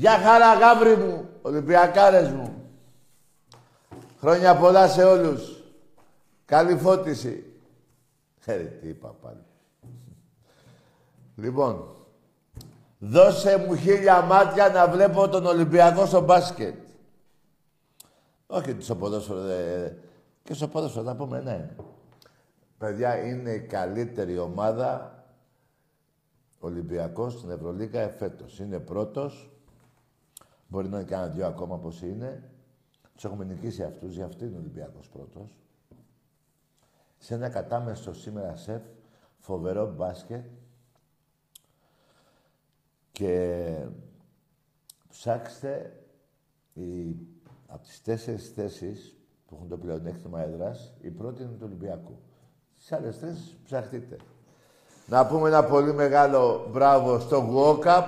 Γεια χαρά γάβρι μου, Ολυμπιακάρες μου. Χρόνια πολλά σε όλους. Καλή φώτιση. Τι είπα πάλι. Λοιπόν, δώσε μου 1000 μάτια να βλέπω τον Ολυμπιακό στο μπάσκετ. Όχι στο ποδόσφαιρο, και στο ποδόσφαιρο θα πούμε, ναι. Παιδιά, είναι η καλύτερη ομάδα Ολυμπιακός στην Ευρωλίγκα εφέτος. Είναι πρώτος. Μπορεί να είναι και ένα-δυο ακόμα όπως είναι. Τους έχουμε νικήσει αυτούς, γι' αυτό είναι ο Ολυμπιακός πρώτος. Σε ένα κατάμεστο σήμερα σεφ, φοβερό μπάσκετ. Και ψάξτε από τις 4 θέσεις που έχουν το πλεονέκτημα έδρας, η πρώτη είναι του Ολυμπιακού. Στις άλλες θέσεις ψαχτείτε. Να πούμε ένα πολύ μεγάλο μπράβο στο Walkup.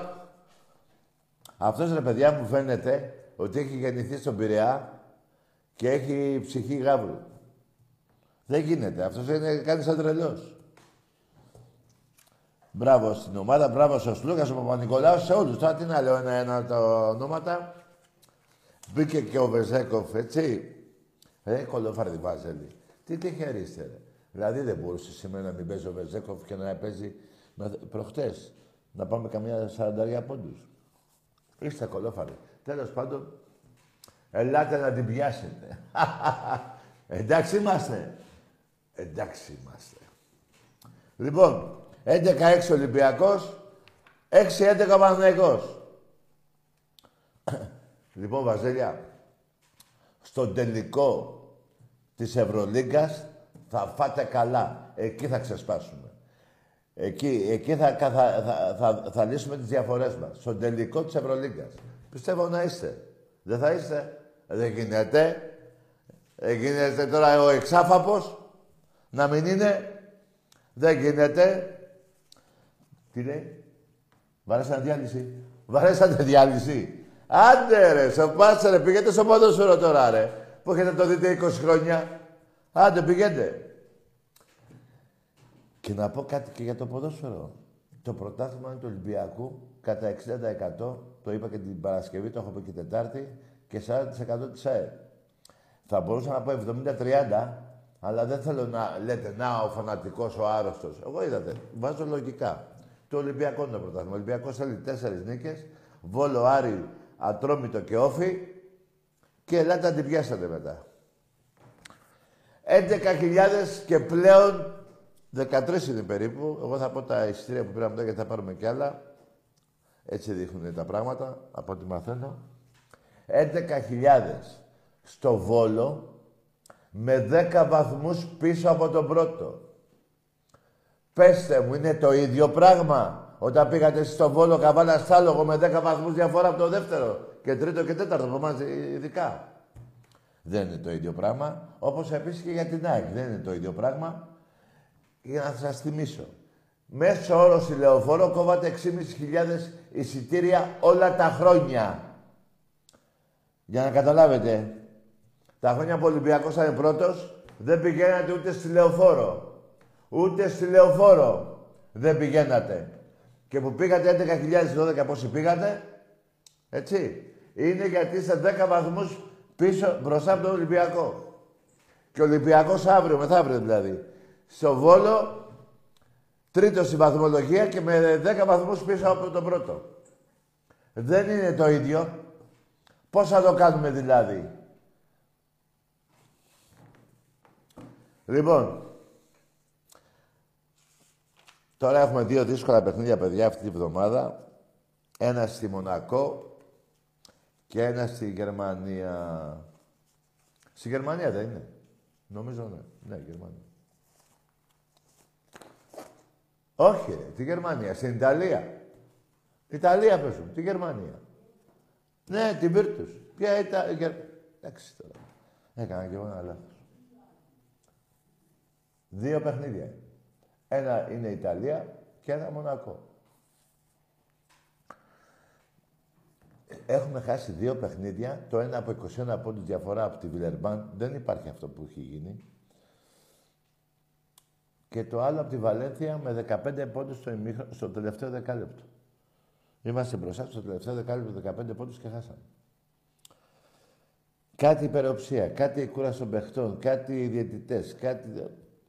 Αυτός, ρε παιδιά, μου φαίνεται ότι έχει γεννηθεί στον Πειραιά και έχει ψυχή γάβρου. Δεν γίνεται. Αυτός είναι κάτι σαν τρελός. Μπράβο στην ομάδα, μπράβο στο Σλούκα, ο Παπα-Νικολάου, σε όλους. Τώρα τι να λέω ένα-ένα τα ονόματα. Μπήκε και ο Βεζέκοφ, έτσι. Κολόφαρδι Βάζελη. Τι τυχερή είστε, ρε. Δηλαδή δεν μπορούσε σήμερα να μην παίζει ο Βεζέκοφ και να παίζει προχτές. Να πάμε καμιά 40 πόντους. Είστε κολόφαροι. Τέλος πάντων, ελάτε να την πιάσετε. Εντάξει είμαστε. Εντάξει είμαστε. Λοιπόν, 11-6 Ολυμπιακός, 6-11 Παναθηναϊκός. Λοιπόν, Βαζέλια, στον τελικό της Ευρωλίγκας θα φάτε καλά. Εκεί θα ξεσπάσουμε. Εκεί θα λύσουμε τις διαφορές μας. Στον τελικό της Ευρωλίγκας. Πιστεύω να είστε. Δεν θα είστε. Δεν γίνεται. Γίνεται τώρα ο εξάφαπος. Να μην είναι. Δεν γίνεται. Τι λέει. Βαρέσανε διάλυση. Βαρέσανε διάλυση. Άντε ρε, σοπάστε ρε. Πήγαινε στο ποδόσφαιρο τώρα ρε. Που έχετε το δείτε 20 χρόνια. Άντε πηγαίνετε. Και να πω κάτι και για το ποδόσφαιρο. Το πρωτάθλημα του Ολυμπιακού κατά 60%, το είπα και την Παρασκευή, το έχω πει και Τετάρτη, και 40% της ΑΕΠ. Θα μπορούσα να πω 70-30, αλλά δεν θέλω να λέτε να ο φανατικός, ο άρρωστος. Εγώ είδατε, βάζω λογικά. Το Ολυμπιακό είναι το πρωτάθλημα. Ο Ολυμπιακός θέλει 4 νίκες, Βόλο, Άρη, Ατρόμητο και Όφι, και ελάτε να την πιάσετε μετά. 11.000 και πλέον. 13 είναι περίπου. Εγώ θα πω τα εισιτήρια που πήραμε τώρα γιατί θα πάρουμε κι άλλα. Έτσι δείχνουν τα πράγματα από ό,τι μαθαίνω. 11.000 στο Βόλο με 10 βαθμούς πίσω από τον πρώτο. Πέστε μου, είναι το ίδιο πράγμα. Όταν πήγατε εσείς στο Βόλο, Καβάλα Στάλογο με 10 βαθμούς διαφορά από το δεύτερο και τρίτο και τέταρτο, προμάζει ειδικά. Δεν είναι το ίδιο πράγμα. Όπως επίσης και για την ΑΕΚ. Δεν είναι το ίδιο πράγμα. Για να σας θυμίσω. Μέσο όρος η Λεωφόρο κόβατε 6.500 εισιτήρια όλα τα χρόνια. Για να καταλάβετε. Τα χρόνια που ο Ολυμπιακός ήταν πρώτος, δεν πηγαίνατε ούτε στη Λεωφόρο. Ούτε στη Λεωφόρο δεν πηγαίνατε. Και που πήγατε 11.012 πόσοι πήγατε, έτσι, είναι γιατί είστε 10 βαθμούς πίσω, μπροστά από τον Ολυμπιακό. Και ο Ολυμπιακός αύριο, μεθαύριο δηλαδή, στο Βόλο, τρίτο στη βαθμολογία και με 10 βαθμούς πίσω από τον πρώτο. Δεν είναι το ίδιο. Πώς θα το κάνουμε δηλαδή. Λοιπόν, τώρα έχουμε δύο δύσκολα παιχνίδια, παιδιά, αυτή τη βδομάδα. Ένα στη Μονακό και ένα στη Γερμανία. Στη Γερμανία δεν είναι. Νομίζω ναι. Ναι, Γερμανία. Όχι, τη Γερμανία. Στην Ιταλία. Ιταλία πέσουμε. Τη Γερμανία. Ναι, την Virtus. Ποια ήταν. Εντάξει τώρα. Έκανα και εγώ ένα λάθος. Δύο παιχνίδια. Ένα είναι Ιταλία και ένα Μονακό. Έχουμε χάσει δύο παιχνίδια. Το ένα από 21 πόντους διαφορά από τη Βιλερμπάν. Δεν υπάρχει αυτό που έχει γίνει. Και το άλλο από τη Βαλένθια με 15 πόντους στο τελευταίο δεκάλεπτο. Είμαστε μπροστά στο τελευταίο δεκάλεπτο 15 πόντους και χάσαμε. Κάτι υπεροψία, κάτι η κούραση των παιχτών, κάτι οι διαιτητές, κάτι...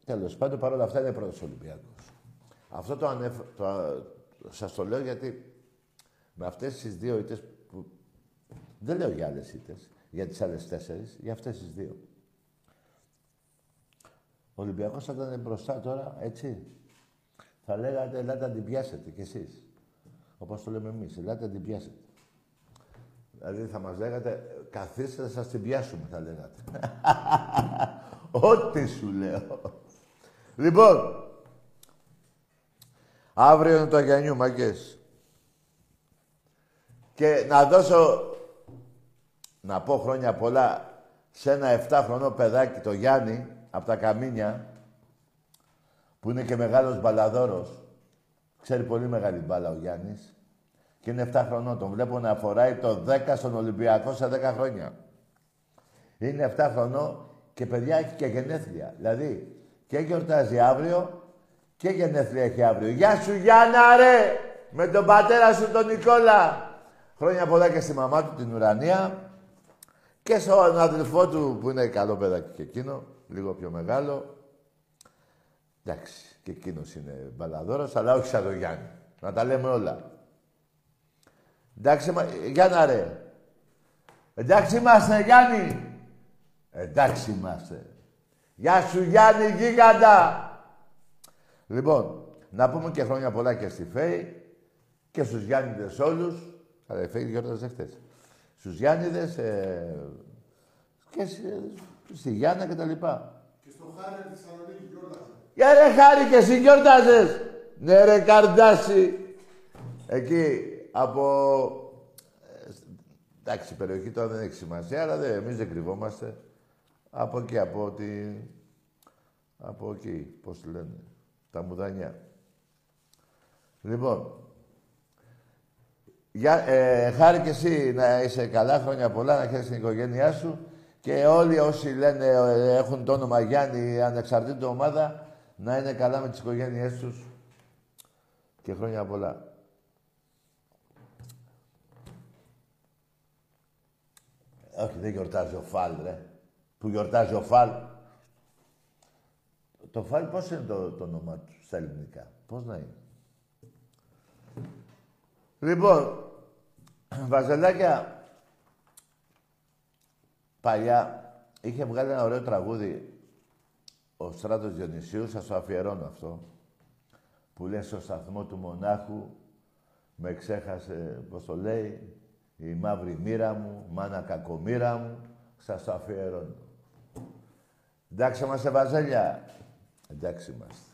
Τέλος πάντων, παρόλα αυτά είναι πρώτος Ολυμπιακός. Αυτό το σας το λέω γιατί με αυτές τις δύο ήττες που... Δεν λέω για άλλες ήττες, για τις άλλες τέσσερις, για αυτές τις δύο. Ο Ολυμπιακός θα ήταν μπροστά τώρα, έτσι. Θα λέγατε, ελάτε να την πιάσετε κι εσείς. Όπως το λέμε εμείς, ελάτε να την πιάσετε. Δηλαδή θα μας λέγατε, καθίστε να σας την πιάσουμε, θα λέγατε. Ό,τι σου λέω. Λοιπόν, αύριο είναι το Αγιανιού, μαγκές. Και να δώσω, να πω χρόνια πολλά, σε ένα 7χρονο παιδάκι, το Γιάννη, από τα Καμίνια, που είναι και μεγάλος μπαλαδόρος. Ξέρει πολύ μεγάλη μπάλα ο Γιάννης. Και είναι 7 χρονών. Τον βλέπω να φοράει το 10 στον Ολυμπιακό σε 10 χρόνια. Είναι 7 χρονών και παιδιά έχει και γενέθλια. Δηλαδή, και γιορτάζει αύριο και γενέθλια έχει αύριο. Γεια σου Γιάννα ρε! Με τον πατέρα σου τον Νικόλα! Χρόνια πολλά και στη μαμά του την Ουρανία. Και στον αδελφό του που είναι καλό παιδάκι και εκείνο. Λίγο πιο μεγάλο. Εντάξει, και εκείνος είναι μπαλαδόρος, αλλά όχι σαν τον Γιάννη. Να τα λέμε όλα. Εντάξει, Γιάννα ρε. Εντάξει είμαστε, Γιάννη. Εντάξει είμαστε. Γεια σου, Γιάννη, γίγαντα. Λοιπόν, να πούμε και χρόνια πολλά και στη Φέη και στους Γιάννηδες όλους. Αλλά η Φέη γιόρταζε χτες. Στους Γιάννηδες και στη Γιάννα κτλ. Και στο Χάρη της Θεσσαλονίκης γιόρταζε. Για ρε Χάρη και εσύ γιόρταζες. Ναι ρε Καρντάση. Εκεί από... Εντάξει, η περιοχή τώρα δεν έχει σημασία, αλλά εμείς δεν κρυβόμαστε. Από εκεί, από τη... Από εκεί, πώς τη λένε, τα Μουδανιά. Λοιπόν, Χάρη και εσύ να είσαι καλά, χρόνια πολλά, να χαίρεσαι την οικογένειά σου και όλοι όσοι λένε έχουν το όνομα Γιάννη, ανεξαρτήτω ομάδα, να είναι καλά με τις οικογένειές τους και χρόνια πολλά. Όχι, δεν γιορτάζει ο Φαλ, ρε. Που γιορτάζει ο Φαλ. Το Φαλ πώς είναι το όνομα του στα ελληνικά. Πώς να είναι. Λοιπόν, Βαζελάκια, παλιά είχε βγάλει ένα ωραίο τραγούδι ο Στράτος Διονυσίου, σας το αφιερώνω αυτό, που λέει στο σταθμό του μονάχου, με ξέχασε, πώς το λέει, η μαύρη μοίρα μου, μάνα κακομοίρα μου, σας το αφιερώνω. Εντάξει είμαστε, Βαζέλια. Εντάξει είμαστε.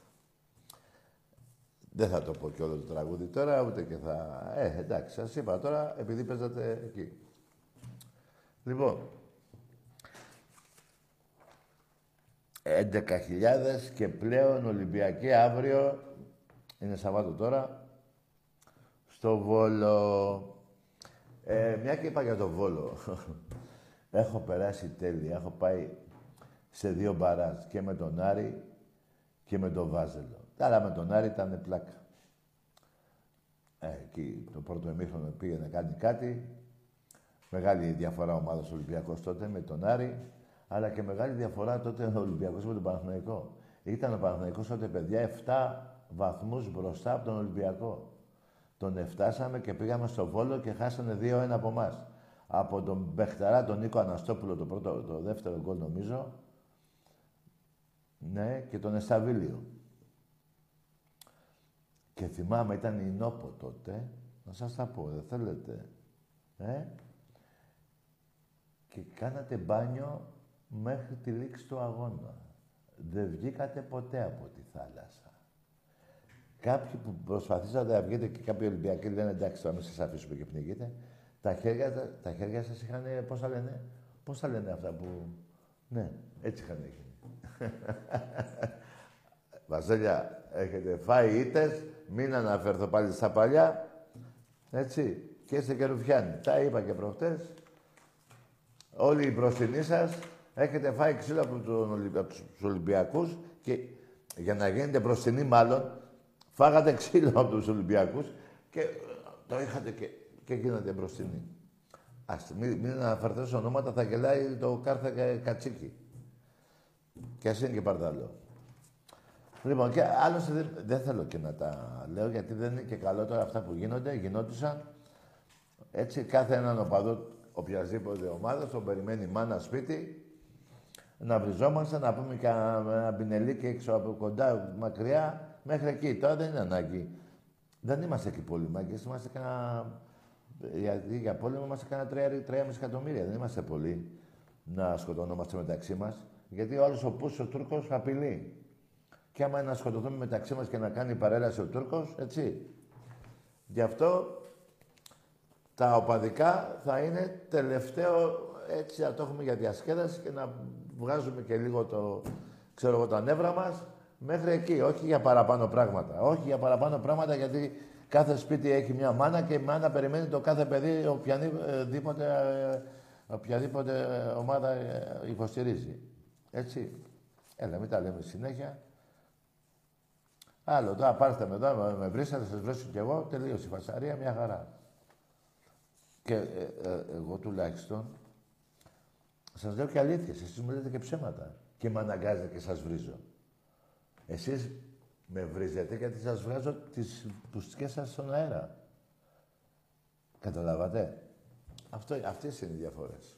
Δεν θα το πω κι όλο το τραγούδι τώρα, ούτε και θα... εντάξει, σας είπα τώρα, επειδή παίζατε εκεί. Λοιπόν... 11.000 και πλέον Ολυμπιακοί αύριο, είναι Σαββάτο τώρα, στο Βόλο. Μια και είπα για το Βόλο. Έχω περάσει τέλεια, έχω πάει σε δύο μπαράζ, και με τον Άρη και με τον Βάζελο. Αλλά με τον Άρη ήταν πλάκα. Εκεί το πρώτο εμίχρονο πήγε να κάνει κάτι. Μεγάλη διαφορά ομάδας Ολυμπιακός τότε με τον Άρη, αλλά και μεγάλη διαφορά τότε ο Ολυμπιακός με τον Παναθηναϊκό. Ήταν ο Παναθηναϊκός τότε, παιδιά, 7 βαθμούς μπροστά από τον Ολυμπιακό. Τον εφτάσαμε και πήγαμε στο Βόλο και χάσανε 2-1 από εμάς. Από τον Μπεχταρά, τον Νίκο Αναστόπουλο, το δεύτερο γκολ νομίζω. Ναι, και τον Εσταβίλιο. Και θυμάμαι, ήταν η Νόπο τότε, να σας τα πω, δεν θέλετε. Και κάνατε μπάνιο μέχρι τη λήξη του αγώνα. Δεν βγήκατε ποτέ από τη θάλασσα. Κάποιοι που προσπαθήσατε να βγείτε και κάποιοι Ολυμπιακοί λένε εντάξει, θα μην σας αφήσουμε και πνιγείτε. Τα χέρια σας είχαν, πώς θα λένε αυτά που... Ναι, έτσι είχαν γίνει. Βασίλια, έχετε φάει ήτες, μην αναφέρθω πάλι στα παλιά, έτσι, και σε κερουφιάνη. Τα είπα και προχτές. Όλοι οι μπροστινοί σας έχετε φάει ξύλο από τους Ολυμπιακούς και για να γίνετε μπροστινοί μάλλον, φάγατε ξύλο από τους Ολυμπιακούς και το είχατε και γίνατε μπροστινοί. Ας μην αναφερθώ σε ονόματα, θα γελάει το Κάρθε Κατσίκι. Και ας είναι και Παρδαλό. Λοιπόν, και άλλωστε δεν θέλω και να τα λέω, γιατί δεν είναι και καλό τώρα αυτά που γίνονται, γινόντουσαν. Έτσι, κάθε έναν οπαδό οποιασδήποτε ομάδα, τον περιμένει μάνα σπίτι, να βριζόμαστε, να πούμε και ένα μπινελίκι έξω από κοντά, μακριά, μέχρι εκεί. Τώρα δεν είναι ανάγκη. Δεν είμαστε εκεί πολύ μάγκες, είμαστε κανένα... Γιατί για πόλεμο είμαστε κανένα 3,5 εκατομμύρια, δεν είμαστε πολλοί να σκοτωνόμαστε μεταξύ μας. Γιατί όλος ο πούσος ο Τούρκος απειλεί. Και άμα να σκοτωθούμε μεταξύ μας και να κάνει παρέλαση ο Τούρκος, έτσι. Γι' αυτό τα οπαδικά θα είναι τελευταίο, έτσι να το έχουμε για διασκέδαση και να βγάζουμε και λίγο το, ξέρω εγώ, τα νεύρα μας μέχρι εκεί, όχι για παραπάνω πράγματα. Όχι για παραπάνω πράγματα, γιατί κάθε σπίτι έχει μια μάνα και η μάνα περιμένει το κάθε παιδί οποιαδήποτε ομάδα υποστηρίζει. Έτσι. Έλα, μην τα λέμε συνέχεια. Άλλο, τώρα πάρτε με εδώ, με βρίσατε, σας βρέσω κι εγώ, τελείωσε η φασαρία, μια χαρά. Και εγώ τουλάχιστον σας λέω και αλήθειες, εσείς μου λέτε και ψέματα. Και με αναγκάζετε και σας βρίζω. Εσείς με βρίζετε γιατί σας βγάζω τις πουστικές σας στον αέρα. Καταλάβατε. Αυτές είναι οι διαφορές.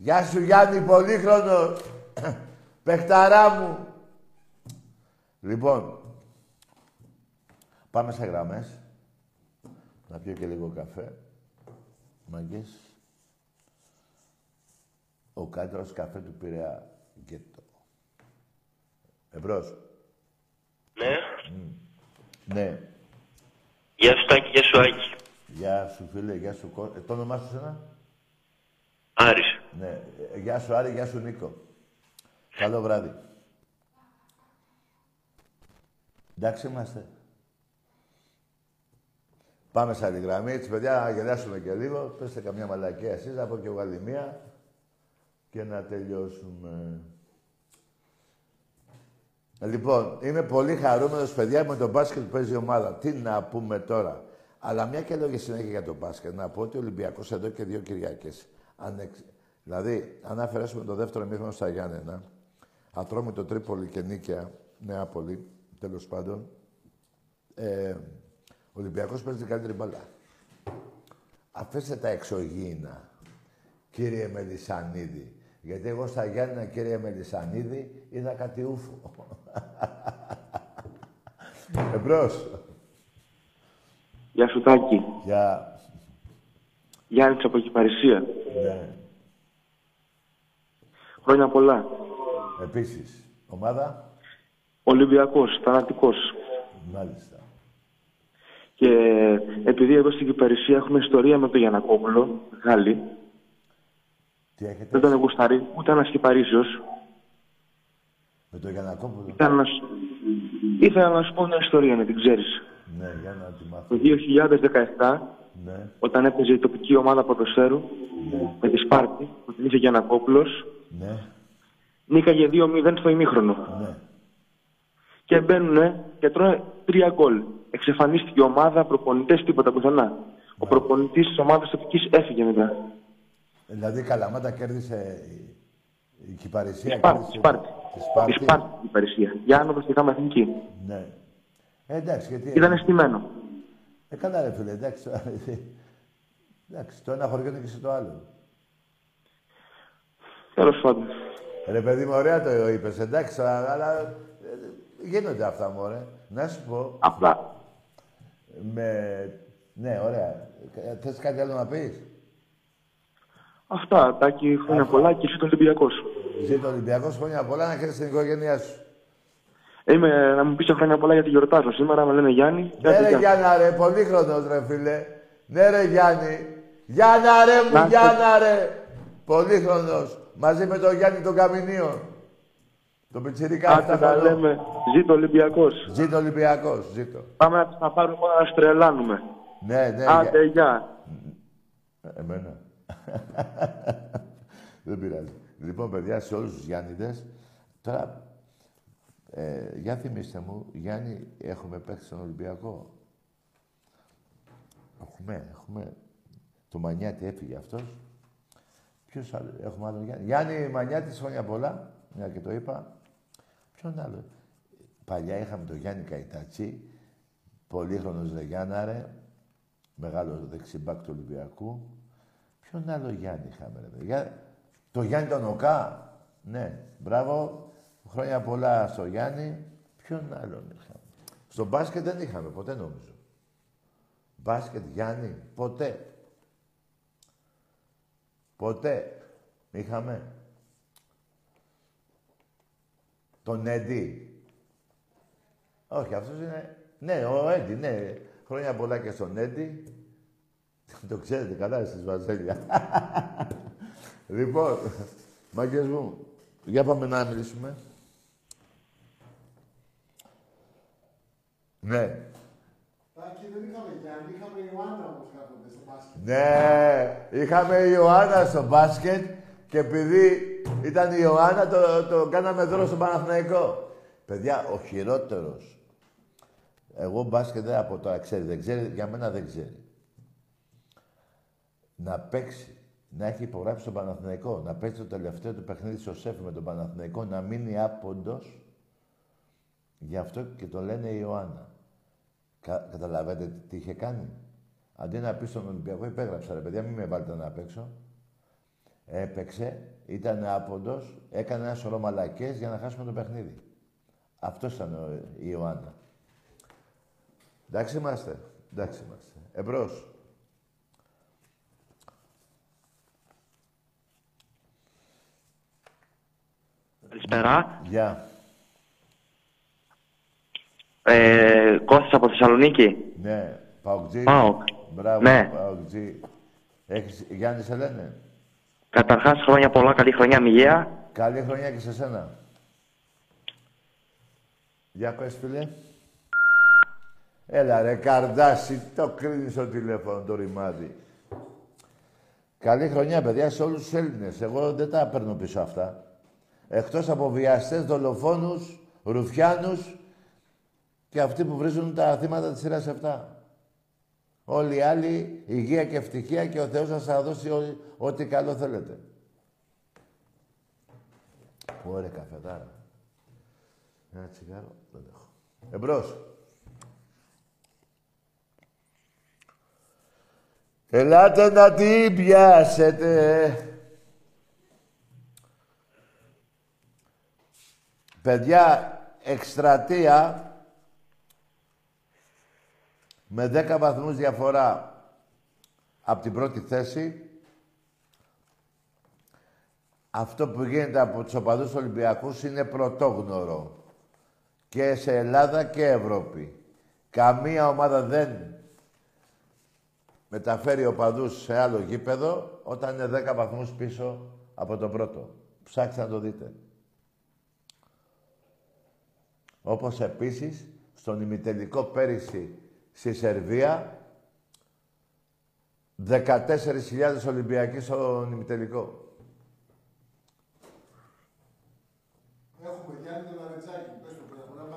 Γεια σου Γιάννη, πολύχρονο, παιχταρά μου. Λοιπόν, πάμε σε γραμμές. Να πιω και λίγο καφέ. Μαγκές. Ο καλύτερος καφέ του Πειραιά. Γκέτο. Εμπρός. Ναι. Ναι. Γεια σου Τάκη, γεια σου Άκη. Γεια σου φίλε, γεια σου Κώστα. Το όνομά σου σένα. Άρης. Ναι. Γεια σου Άρη, γεια σου Νίκο. Καλό βράδυ. Εντάξει είμαστε. Πάμε σε άλλη γραμμή, έτσι παιδιά, να γελάσουμε και λίγο. Πέστε καμιά μαλακία εσείς, να πω και εγώ άλλη μία και να τελειώσουμε. Λοιπόν, είμαι πολύ χαρούμενος, παιδιά, με τον μπάσκετ που παίζει η ομάδα. Τι να πούμε τώρα. Αλλά μια και λόγια συνέχεια για τον μπάσκετ, να πω ότι ο Ολυμπιακός εδώ και δύο Κυριακές. Δηλαδή, αν αφαιρέσουμε το δεύτερο μήχρονο στα Γιάννενα, Ατρόμητο, Τρίπολη και Νίκαια, Νεάπολη, τέλος πάντων, ο Ολυμπιακός παίζει την καλύτερη μπάλα. Αφήστε τα εξωγήινα, κύριε Μελισανίδη. Γιατί εγώ στα Γιάννηνα, κύριε Μελισανίδη, είδα κάτι ούφο. Εμπρός. Γεια σου Τάκη. Γεια. Γιάννης από Κυπαρισία. Ναι. Χρόνια πολλά. Επίσης. Ομάδα. Ολυμπιακός, θανατικός. Μάλιστα. Και επειδή εδώ στην Κυπαρισία έχουμε ιστορία με τον Γιαννακόπουλο, Γάλλη, δεν τον γουστάρει ούτε ένας Κυπαρίσιος. Με τον Γιαννακόπουλο. Ήθελα να σου πω μια ιστορία, να την ξέρεις. Ναι, για να τη μάθω. Το 2017, ναι, όταν έπαιζε η τοπική ομάδα Πρωτοσέρου, ναι, με τη Σπάρτη, που την είχε Γιαννακόπουλος, ναι, νίκαγε 2-0 στο ημίχρονο. Ναι. Και μπαίνουνε και τρώνε 3 γκολ. Εξεφανίστηκε η ομάδα, προπονητές, τίποτα πουθενά. Ναι. Ο προπονητής της ομάδας τοπικής έφυγε μετά. Δηλαδή η Καλαμάτα κέρδισε η Κυπαρισία. Η Σπάρτη η Κυπαρισία. Για άνω προς τη Γάμα Εθνική. Ναι. Εντάξει, γιατί... Ήταν αισθημένο. Καλά ρε φίλε, εντάξει, εντάξει, το ένα χωριό και σε το άλλο. Τέλος πάντων. Ρε παιδί μου, ωραία το είπες, εντάξει, αλλά γίνονται αυτά μωρέ. Να σου πω... Απλά. Με... Ναι, ωραία. Θες κάτι άλλο να πεις? Αυτά, Τάκη, χρόνια πολλά και ζήτω Ολυμπιακός. Ζήτω Ολυμπιακός, χρόνια πολλά, να χαίρεσαι την οικογένειά σου. Είμαι, να μου πεις χρόνια πολλά γιατί γιορτάζω σήμερα, με λένε Γιάννη. Ναι ρε Γιάννα ρε, πολύχρονος ρε φίλε. Ναι ρε Γιάννη. Γιάννα ρε μου, Γιάννα ρε. Πολύχρονος. Μαζί με τον Γιάννη τον Καμινίων. Το πιτσιρικά αυτά τα λέμε. Ζήτω Ολυμπιακός. Ζήτω Ολυμπιακός, ζήτω. Πάμε να πάρουμε μόνο να στρελάνουμε. Ναι, ναι. Άντε, γεια. Εμένα. Δεν πειράζει. Λοιπόν, παιδιά, σε όλους τους Γιάννηδες, τώρα... για θυμίστε μου, Γιάννη, έχουμε παίξει στον Ολυμπιακό. Έχουμε. Το Μανιάτη έφυγε αυτός. Ποιος άλλο, έχουμε άλλον Γιάννη. Γιάννη Μανιάτη, χρόνια πολλά, μια και το είπα. Ποιον άλλο. Παλιά είχαμε τον Γιάννη Καϊτατσί, πολύχρονος ρε Γιάννα ρε, μεγάλο δεξιμπάκ του Ολυμπιακού. Ποιον άλλο Γιάννη είχαμε ρε παιδιά. Το Γιάννη τον Οκά, ναι, μπράβο. Χρόνια πολλά στο Γιάννη. Ποιον άλλον είχαμε. Στο μπάσκετ δεν είχαμε ποτέ νομίζω. Μπάσκετ, Γιάννη, ποτέ. Ποτέ είχαμε. Τον Έντι. Όχι, αυτός είναι... Ναι, ο Έντι, ναι. Χρόνια πολλά και στον Έντι. Το ξέρετε καλά εσείς Βαζέλια. Λοιπόν, μάγκες μου, για πάμε να μιλήσουμε. Ναι. Τάκη, δεν είχαμε Γιάννη, είχαμε Ιωάννα όμως κάποτε στο μπάσκετ. Ναι, είχαμε Ιωάννα στο μπάσκετ και επειδή ήταν η Ιωάννα το κάναμε δώρο στον Παναθηναϊκό. Παιδιά, ο χειρότερος. Εγώ μπάσκετ δεν από τώρα ξέρει, δεν ξέρει, για μένα δεν ξέρει. Να παίξει, να έχει υπογράψει τον Παναθηναϊκό, να παίξει το τελευταίο του παιχνίδι στο σεφ με τον Παναθηναϊκό, να μείνει άποντος. Γι' αυτό και το λένε Ιωάννα. Καταλαβαίνετε τι είχε κάνει. Αντί να πει στον Ολυμπιακό, υπέγραψα ρε παιδιά, μην με βάλετε να παίξω. Έπαιξε, ήταν άποντος, έκανε ένα σωρό μαλακές για να χάσουμε το παιχνίδι. Αυτός ήταν η Ιωάννα. Εντάξει είμαστε. Εντάξει είμαστε. Εμπρός. Καλησπέρα. Γεια. Κώστας από Θεσσαλονίκη. Ναι. Παοκτζή. Πάοκ. Μπράβο, ναι. Παοκτζή. Έχεις... Γιάννη σε λένε. Καταρχάς, χρόνια πολλά. Καλή χρονιά, Μιγαία. Καλή χρονιά και σε σένα. Για πες, φίλε. Έλα ρε, Καρδάση. Το κρίνεις στο τηλέφωνο, το ρημάδι. Καλή χρονιά, παιδιά, σε όλους τους Έλληνες. Εγώ δεν τα παίρνω πίσω αυτά. Εκτός από βιαστές, δολοφόνους, ρουφιάνους, και αυτοί που βρίσκουν τα θύματα της σειράς 7. Όλοι οι άλλοι, υγεία και ευτυχία και ο Θεός να σας δώσει ό,τι καλό θέλετε. Ωραία καφετάρα. Ένα τσιγάρο, δεν έχω. Εμπρός. Ελάτε να την πιάσετε. Παιδιά, εκστρατεία... με 10 βαθμούς διαφορά από την πρώτη θέση. Αυτό που γίνεται από τους οπαδούς Ολυμπιακούς είναι πρωτόγνωρο. Και σε Ελλάδα και Ευρώπη. Καμία ομάδα δεν μεταφέρει οπαδούς σε άλλο γήπεδο όταν είναι 10 βαθμούς πίσω από τον πρώτο. Ψάξτε να το δείτε. Όπως επίσης στον ημιτελικό πέρυσι στη Σερβία 14.000 Ολυμπιακοί στον ημιτελικό. Έχουμε Γιάννη Λαρετσάκη.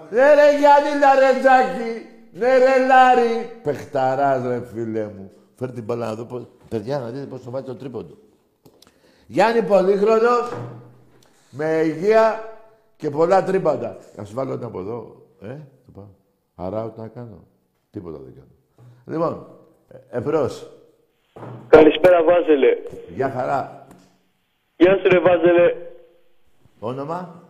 Ναι ρε Γιάννη Λαρετσάκη. Ναι ρε Λάρη. Πεχταράς ρε φίλε μου. Φέρ την μπάλα να δω πώς... Παιδιά να δείτε πώς το βάζει το τρίποντο. Γιάννη πολύχρονος. Με υγεία και πολλά τρίπαντα. Να σου βάλω ένα από εδώ. Το πάω. Άρα ούτε να κάνω. Τίποτα δεν κάνω. Λοιπόν, Ευρώς. Καλησπέρα Βάζελε. Γεια χαρά. Γεια σου ρε Βάζελε. Όνομα.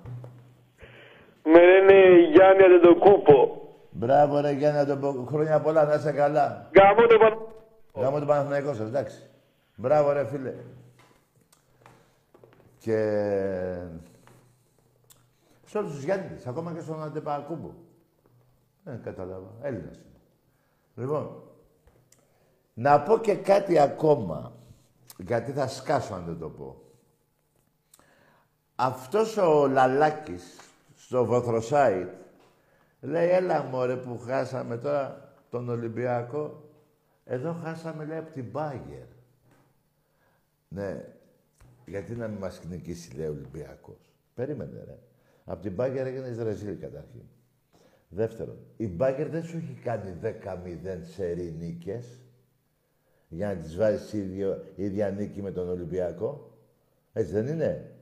Με λένε Γιάννη Αντωνκούπο. Μπράβο ρε Γιάννη Αντωνκούπο. Χρόνια πολλά, να είσαι καλά. Γάμο το Παναθηναϊκό σας, εντάξει. Μπράβο ρε φίλε. Και... σε όλους τους Γιάννης, ακόμα και στον Αντεπακούμπο. Δεν κατάλαβα. Έλληνας είναι. Λοιπόν, να πω και κάτι ακόμα, γιατί θα σκάσω αν δεν το πω. Αυτός ο Λαλάκης, στο Βοθροσάιτ, λέει, έλα μωρέ που χάσαμε τώρα τον Ολυμπιακό. Εδώ χάσαμε, λέει, από την Μπάγερ. Ναι, γιατί να μην μας κυνηγήσει, λέει, ο Ολυμπιακός. Περίμενε, ρε. Από την Μπάγερ έγινε Ισραζίλη καταρχήν. Δεύτερον, η Μπάγερ δεν σου έχει κάνει 10-0 σερί νίκες για να τις βάζεις ίδια νίκη με τον Ολυμπιακό. Έτσι δεν είναι.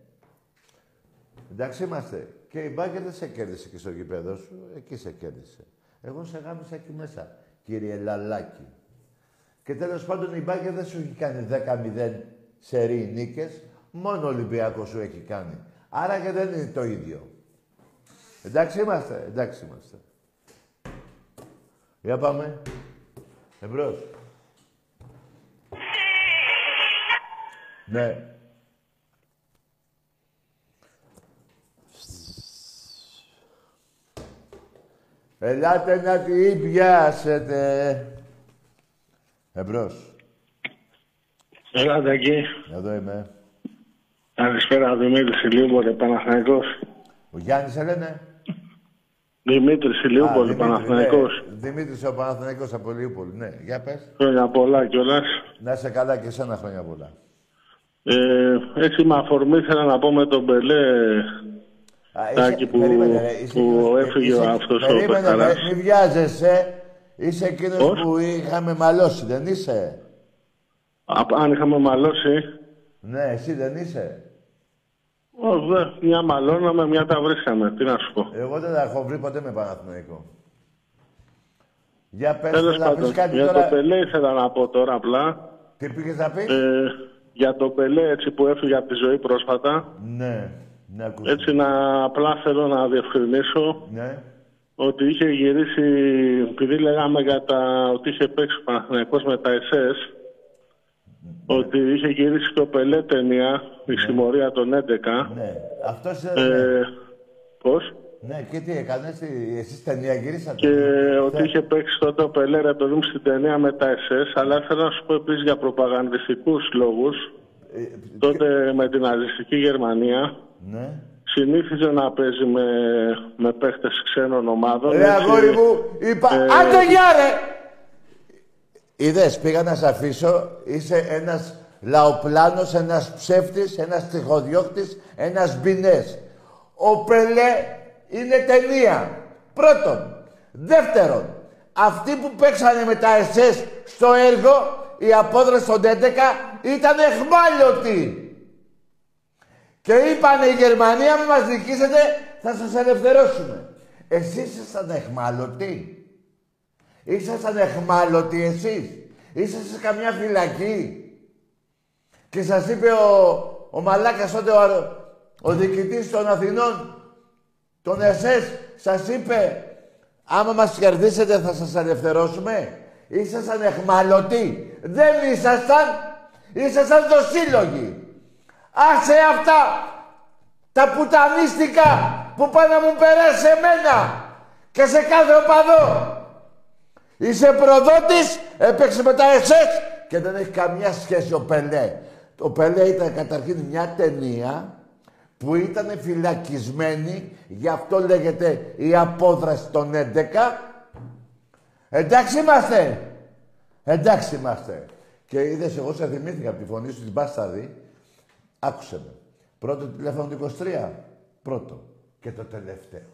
Εντάξει είμαστε. Και η Μπάγερ δεν σε κέρδισε και στο γήπεδο σου. Εκεί σε κέρδισε. Εγώ σε γάμισα εκεί μέσα, κύριε Λαλάκη. Και τέλος πάντων η Μπάγερ δεν σου έχει κάνει 10-0 σερί νίκες. Μόνο ο Ολυμπιακός σου έχει κάνει. Άρα και δεν είναι το ίδιο. Εντάξει είμαστε, εντάξει είμαστε. Για πάμε. Εμπρός. Ναι. Ελάτε να την πιάσετε. Εμπρός. Ελάτε εκεί. Εδώ είμαι. Καλησπέρα, Δημήτρης Ηλίουπολη, Παναθηναϊκός. Ο Γιάννης σε λένε. Δημήτρης Ηλίουπολη, Παναθηναϊκός. Ναι. Δημήτρης ο Παναθηναϊκός από Ηλίουπολη, ναι. Για πες. Χρόνια πολλά κιόλας. Να είσαι καλά και εσένα χρόνια πολλά. Έτσι με αφορμή ήθελα να πω με τον Πελέ, Τάκη, που έφυγε αυτός ο Μπεχταράς. Μην βιάζεσαι. Είσαι εκείνος που είχαμε μαλώσει, δεν είσαι. Αν είχαμε μαλώσει. Ναι, εσύ δεν είσαι. Όχι, δε. Μια μαλώναμε, μια τα βρίσκαμε. Τι να σου πω. Εγώ δεν τα έχω βρει ποτέ με Παναθηναϊκό. Για πες, να πεις κάτι για τώρα. Για το Πελέ ήθελα να πω τώρα απλά. Τι πήγες να πεις. Για το Πελέ, έτσι που έφυγε από τη ζωή πρόσφατα. Ναι, να ακούσω. Έτσι να απλά θέλω να διευκρινίσω. Ναι. Ότι είχε γυρίσει, επειδή λέγαμε για τα, ότι είχε παίξει ο Παναθηναϊκός με τα Εσές. Ναι. Ότι είχε γυρίσει το Πελέ ταινία, η συμμορία των 11. Ναι. Αυτός ήταν... πώς? Ναι, και τι έκανες, εσείς ταινία γυρίσατε. Και ότι είχε παίξει τότε ο Πελέ, ρε παιδί μου, στην ταινία με τα Εσές, αλλά θέλω να σου πω επίσης για προπαγανδιστικούς λόγους. Τότε με την ναζιστική Γερμανία. Ναι. Συνήθιζε να παίζει με παίχτες ξένων ομάδων. Ρε αγόρι μου, είπα, άντε γεια ρε! Είδες, πήγα να σε αφήσω, είσαι ένας λαοπλάνος, ένας ψεύτης, ένας τυχοδιώκτης, ένας μπινές. Ο Πελέ είναι ταινία. Πρώτον. Δεύτερον, αυτοί που παίξανε με τα Εσές στο έργο, οι απόδρες των 11, ήταν εχμάλωτοι. Και είπανε η Γερμανία, μην μας νικήσετε, θα σας ελευθερώσουμε. Εσείς ήσασταν εχμάλωτοι. Ήσασταν εχμάλωτοι εσείς. Είσαστε σε καμιά φυλακή. Και σας είπε ο μαλάκας τότε, ο διοικητής των Αθηνών, τον Εσές, σας είπε άμα μας κερδίσετε θα σας ελευθερώσουμε. Ήσασταν εχμάλωτοι. Δεν ήσασταν δοσύλλογοι. Άσε αυτά τα πουτανίστικα που πάνε να μου περάσει εμένα και σε κάθε οπαδό. Είσαι προδότης, έπαιξε με τα Εσές και δεν έχει καμιά σχέση ο Πελέ. Ο Πελέ ήταν καταρχήν μια ταινία που ήταν φυλακισμένη, γι' αυτό λέγεται η απόδραση των 11. Εντάξει είμαστε! Εντάξει είμαστε! Και είδες, εγώ σε θυμήθηκα από τη φωνή σου, την μπάσταρη. Άκουσε με. Πρώτο τηλέφωνο του 23. Πρώτο. Και το τελευταίο.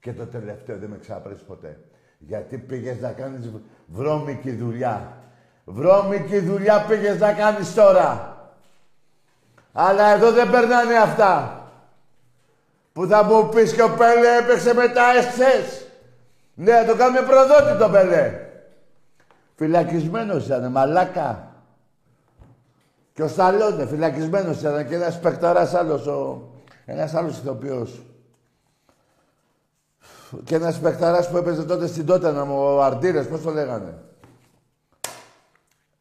Και το τελευταίο, δεν με ξαπρέσει ποτέ. Γιατί πήγες να κάνεις βρώμικη δουλειά. Βρώμικη δουλειά πήγες να κάνεις τώρα. Αλλά εδώ δεν περνάνε αυτά. Που θα μου πεις και ο Πελέ έπαιξε με τα Εσές. Ναι, το κάνουμε προδότη το Πελέ. Φυλακισμένος ήταν, μαλάκα. Και ο Σταλόντε, φυλακισμένος ήταν. Και ένας Μπεχταράς άλλος, ένας άλλος ηθοποιός. Και ένας Μπεχταράς που έπαιζε τότε στην Τότεναμ, ο Αρντήρες, πώς το λέγανε.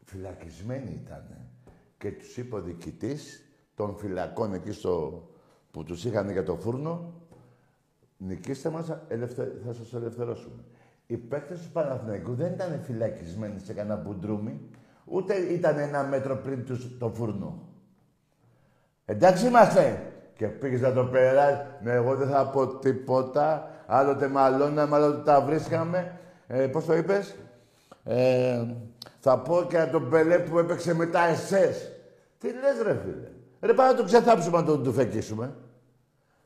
Φυλακισμένοι ήτανε. Και τους είπε ο διοικητής των φυλακών εκεί στο... που τους είχαν για το φούρνο, νικήστε μας, θα σας ελευθερώσουμε. Οι παίκτες του Παναθηναϊκού δεν ήταν φυλακισμένοι σε κανένα μπουντρούμι, ούτε ήταν ένα μέτρο πριν τους το φούρνο. Εντάξει είμαστε! Και πήγες να το περάσεις, ναι, εγώ δεν θα πω τίποτα, άλλοτε μαλώναμε, άλλοτε τα βρίσκαμε. Πώς το είπες? Θα πω και τον Πελέ που έπαιξε με τα Εσές. Τι λες ρε φίλε. Ρε πάμε να τον ξεθάψουμε, να τον τουφεκίσουμε.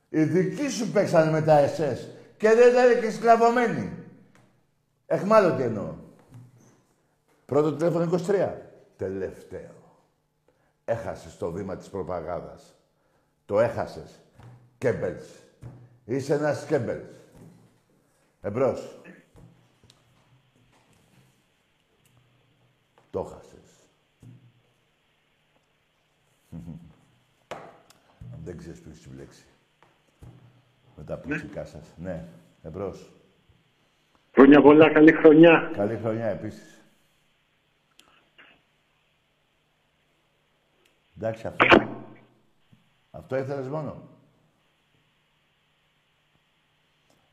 Οι δικοί σου παίξανε με τα Εσές και δεν ήταν και σκλαβωμένοι. Εχμάλωτη εννοώ. Πρώτο τηλέφωνο 23. Τελευταίο. Έχασες το βήμα της προπαγάνδας. Το έχασες. Κέμπελς. Είσαι ένας Κέμπελς. Εμπρός. Το χάσες. Δεν ξέρεις που έχεις συμπλέξει. Με τα πλουτσικά σας. Ναι. Εμπρός. Χρόνια πολλά. Καλή χρονιά. Καλή χρονιά επίσης. Εντάξει αυτό. Αυτό ήθελες μόνο.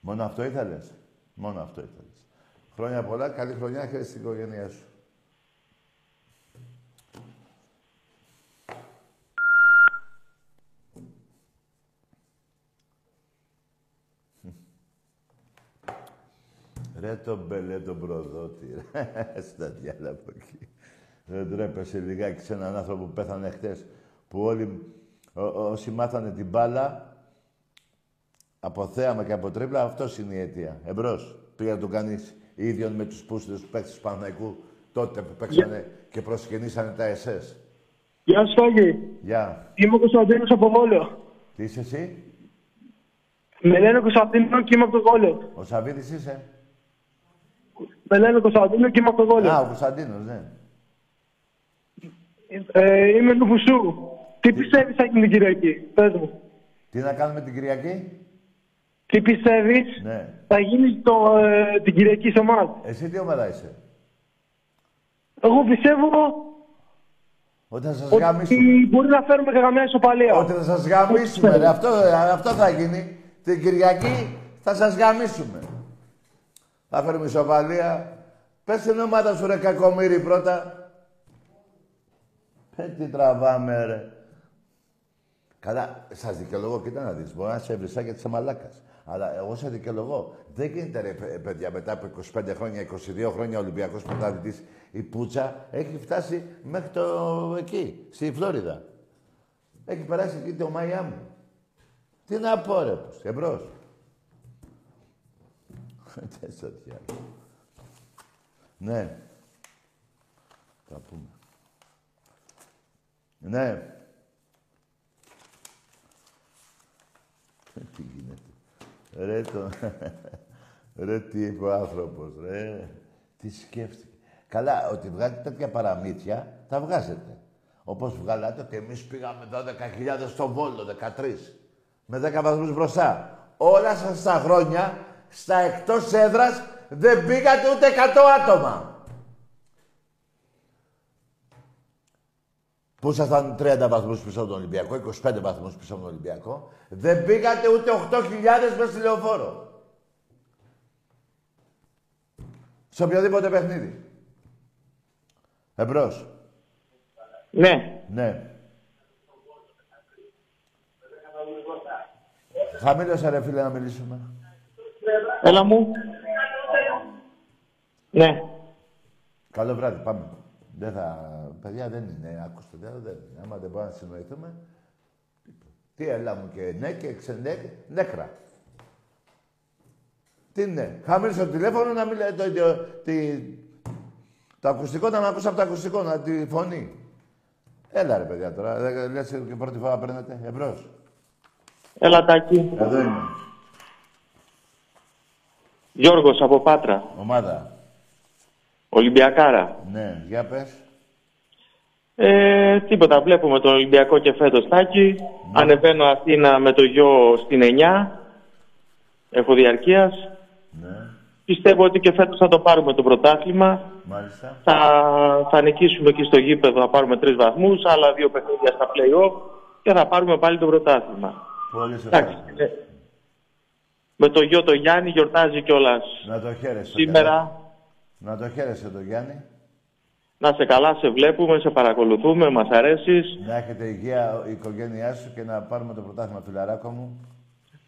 Μόνο αυτό ήθελες. Μόνο αυτό ήθελες. Χρόνια πολλά. Καλή χρονιά. Χαίρεσαι στην οικογένειά σου. Ρε τον Πελέ τον προδότη, ρε, στα διάλα από εκεί. Δεν τρέπεσαι λιγάκι σε έναν άνθρωπο που πέθανε χτες, που όλοι όσοι μάθανε την μπάλα, από θέαμα και από τρίπλα, αυτός είναι η αιτία. Εμπρός, πήγα να τον κάνεις ίδιον με τους πούστιδες που παίξαν του Παναθηναϊκού, τότε που παίξανε και προσκυνήσανε τα Εσές. Γεια σου Φάγη. Γεια. Είμαι ο Κωνσταντίνος από Βόλο. Τι είσαι εσύ? Με λένε Κωνσταντίνο και είμαι από το Βόλο. Ο Σαββίδης είσαι? Με λένε Κωνσταντίνο και είμαι από το Βόλο. Α, ο Κωνσταντίνος, ναι. Είμαι του Φουσού. Τι πιστεύεις θα γίνει την Κυριακή, πες μου. Τι να κάνουμε την Κυριακή? Τι πιστεύεις ναι. θα γίνει την Κυριακή σε εμάς. Εσύ τι ομάδα είσαι? Εγώ πιστεύω όταν σας ότι γαμίσουμε. Μπορεί να φέρουμε και καμιά ισοπαλία. Ότι θα σας γαμίσουμε, ρε. Αυτό θα γίνει. Την Κυριακή θα σας γαμίσουμε. Θα φέρουμε ισοπαλία. Πες την ομάδα σου ρε κακομοίρη πρώτα. Τι τραβάμε ρε. Καλά, σας δικαιολογώ, κοίτα να δεις. Μπορεί να σε βρυσά γιατί είσαι μαλάκας. Αλλά εγώ σε δικαιολογώ. Δεν γίνεται ρε παιδιά μετά από 25 χρόνια, 22 χρόνια Ολυμπιακός πρωταθλητής. Η πουτσα έχει φτάσει μέχρι το εκεί, στη Φλόριδα. Έχει περάσει εκεί το Μαϊάμι. Τι να πω ρε, πως, εμπρός. Ναι. Θα πούμε. Ναι. Τι γίνεται. Ρε το... Ρε τι είπε ο άνθρωπος, ρε. Τι σκέφτηκε. Καλά, ότι βγάζετε τέτοια παραμύθια, τα βγάζετε. Όπως βγάλατε ότι εμείς πήγαμε 12.000 στο Βόλο, 13. Με 10 βαθμούς μπροστά. Όλα σας τα χρόνια, στα εκτός έδρας, δεν πήγατε ούτε 100 άτομα. Που ήσασταν 30 βαθμούς πίσω από τον Ολυμπιακό, 25 βαθμούς πίσω από τον Ολυμπιακό, δεν πήγατε ούτε 8.000 μέσα στη Λεωφόρο. σε οποιοδήποτε παιχνίδι. Εμπρός. Ναι. Ναι. Χαμήλωσε ρε φίλε να μιλήσουμε. Έλα μου. Ναι. Καλό βράδυ, πάμε. Δεν θα... Παιδιά δεν είναι, άκουστε, δεν είναι. Άμα δεν μπορούμε να συνοηθούμε... Τι έλα μου και ναι και ξενέ, νέκρα. Τι ναι, χαμήλωσε το τηλέφωνο να μην λέει το ίδιο... Το ακουστικό, να μ' ακούσα από το ακουστικό, να τη φωνή. Έλα ρε παιδιά τώρα, λες και πρώτη φορά παίρνετε. Εμπρός. Έλα Τάκη. Εδώ είμαι. Γιώργος από Πάτρα. Ομάδα. Ολυμπιακάρα. Ναι, για πες. Τίποτα, βλέπουμε τον Ολυμπιακό και φέτος Τάκη. Ναι. Ανεβαίνω Αθήνα με το γιο στην 9. Έχω διαρκείας. Ναι. Πιστεύω ότι και φέτος θα το πάρουμε το πρωτάθλημα. Μάλιστα. Θα νικήσουμε εκεί στο γήπεδο, θα πάρουμε 3 βαθμούς, άλλα 2 παιχνίδια στα play-off και θα πάρουμε πάλι το πρωτάθλημα. Πολύ σωστά. Με το γιο το Γιάννη γιορτάζει κιόλας. Να το χαίρεσαι. Σήμερα. Να το χαίρεσαι το Γιάννη. Να σε καλά, σε βλέπουμε, σε παρακολουθούμε, μας αρέσεις. Να έχετε υγεία η οικογένειά σου και να πάρουμε το πρωτάθλημα, φιλαράκο μου.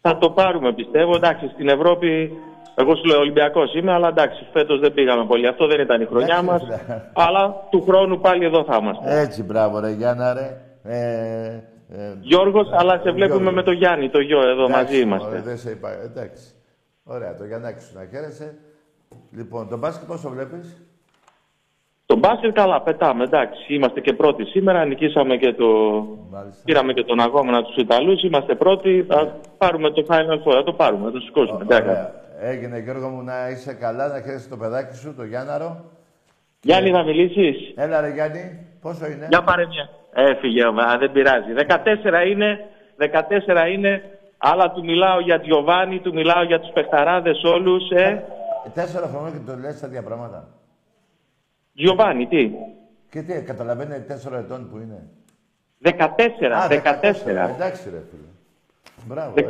Θα το πάρουμε πιστεύω, εντάξει, στην Ευρώπη, εγώ σου λέω Ολυμπιακός είμαι, αλλά εντάξει, φέτος δεν πήγαμε πολύ, αυτό δεν ήταν η χρονιά μας, αλλά του χρόνου πάλι εδώ θα είμαστε. Έτσι, μπράβο ρε Γιάννα ρε. Γιώργος, αλλά σε βλέπουμε Γιώργο. Με το Γιάννη, το γιο εδώ, εντάξει, μαζί είμαστε. Ωραία, δεν σε είπα, εντάξει. Ωραία, το Γιάννακι σου να χαίρεσαι. Λοιπόν, τον μπάσκετ πώς το βλέπεις? Το μπάσκετ καλά, πετάμε, εντάξει. Είμαστε και πρώτοι σήμερα, νικήσαμε και το... Μάλιστα. Πήραμε και τον αγώνα τους Ιταλούς, είμαστε πρώτοι, θα πάρουμε το Final Four, θα το πάρουμε, θα το σηκώσουμε. Ωραία. Έγινε Γιώργο μου, να είσαι καλά, να χαίρεσαι το παιδάκι σου, το Γιάνναρο. Γιάννη και... θα μιλήσεις. Έλα ρε Γιάννη, πόσο είναι? Για πάρε μια. Έφυγε, δεν πειράζει. 14 είναι, αλλά του μιλάω για Γιωβάνι, του μιλάω για τους παιχταράδες όλους, 4 χρόνια και το λες τα διαπραγμάτα. Γιωβάνι, τι. Και τι, καταλαβαίνει 4 ετών που είναι. 14. Εντάξει ρε φίλε. Μπράβο. 14.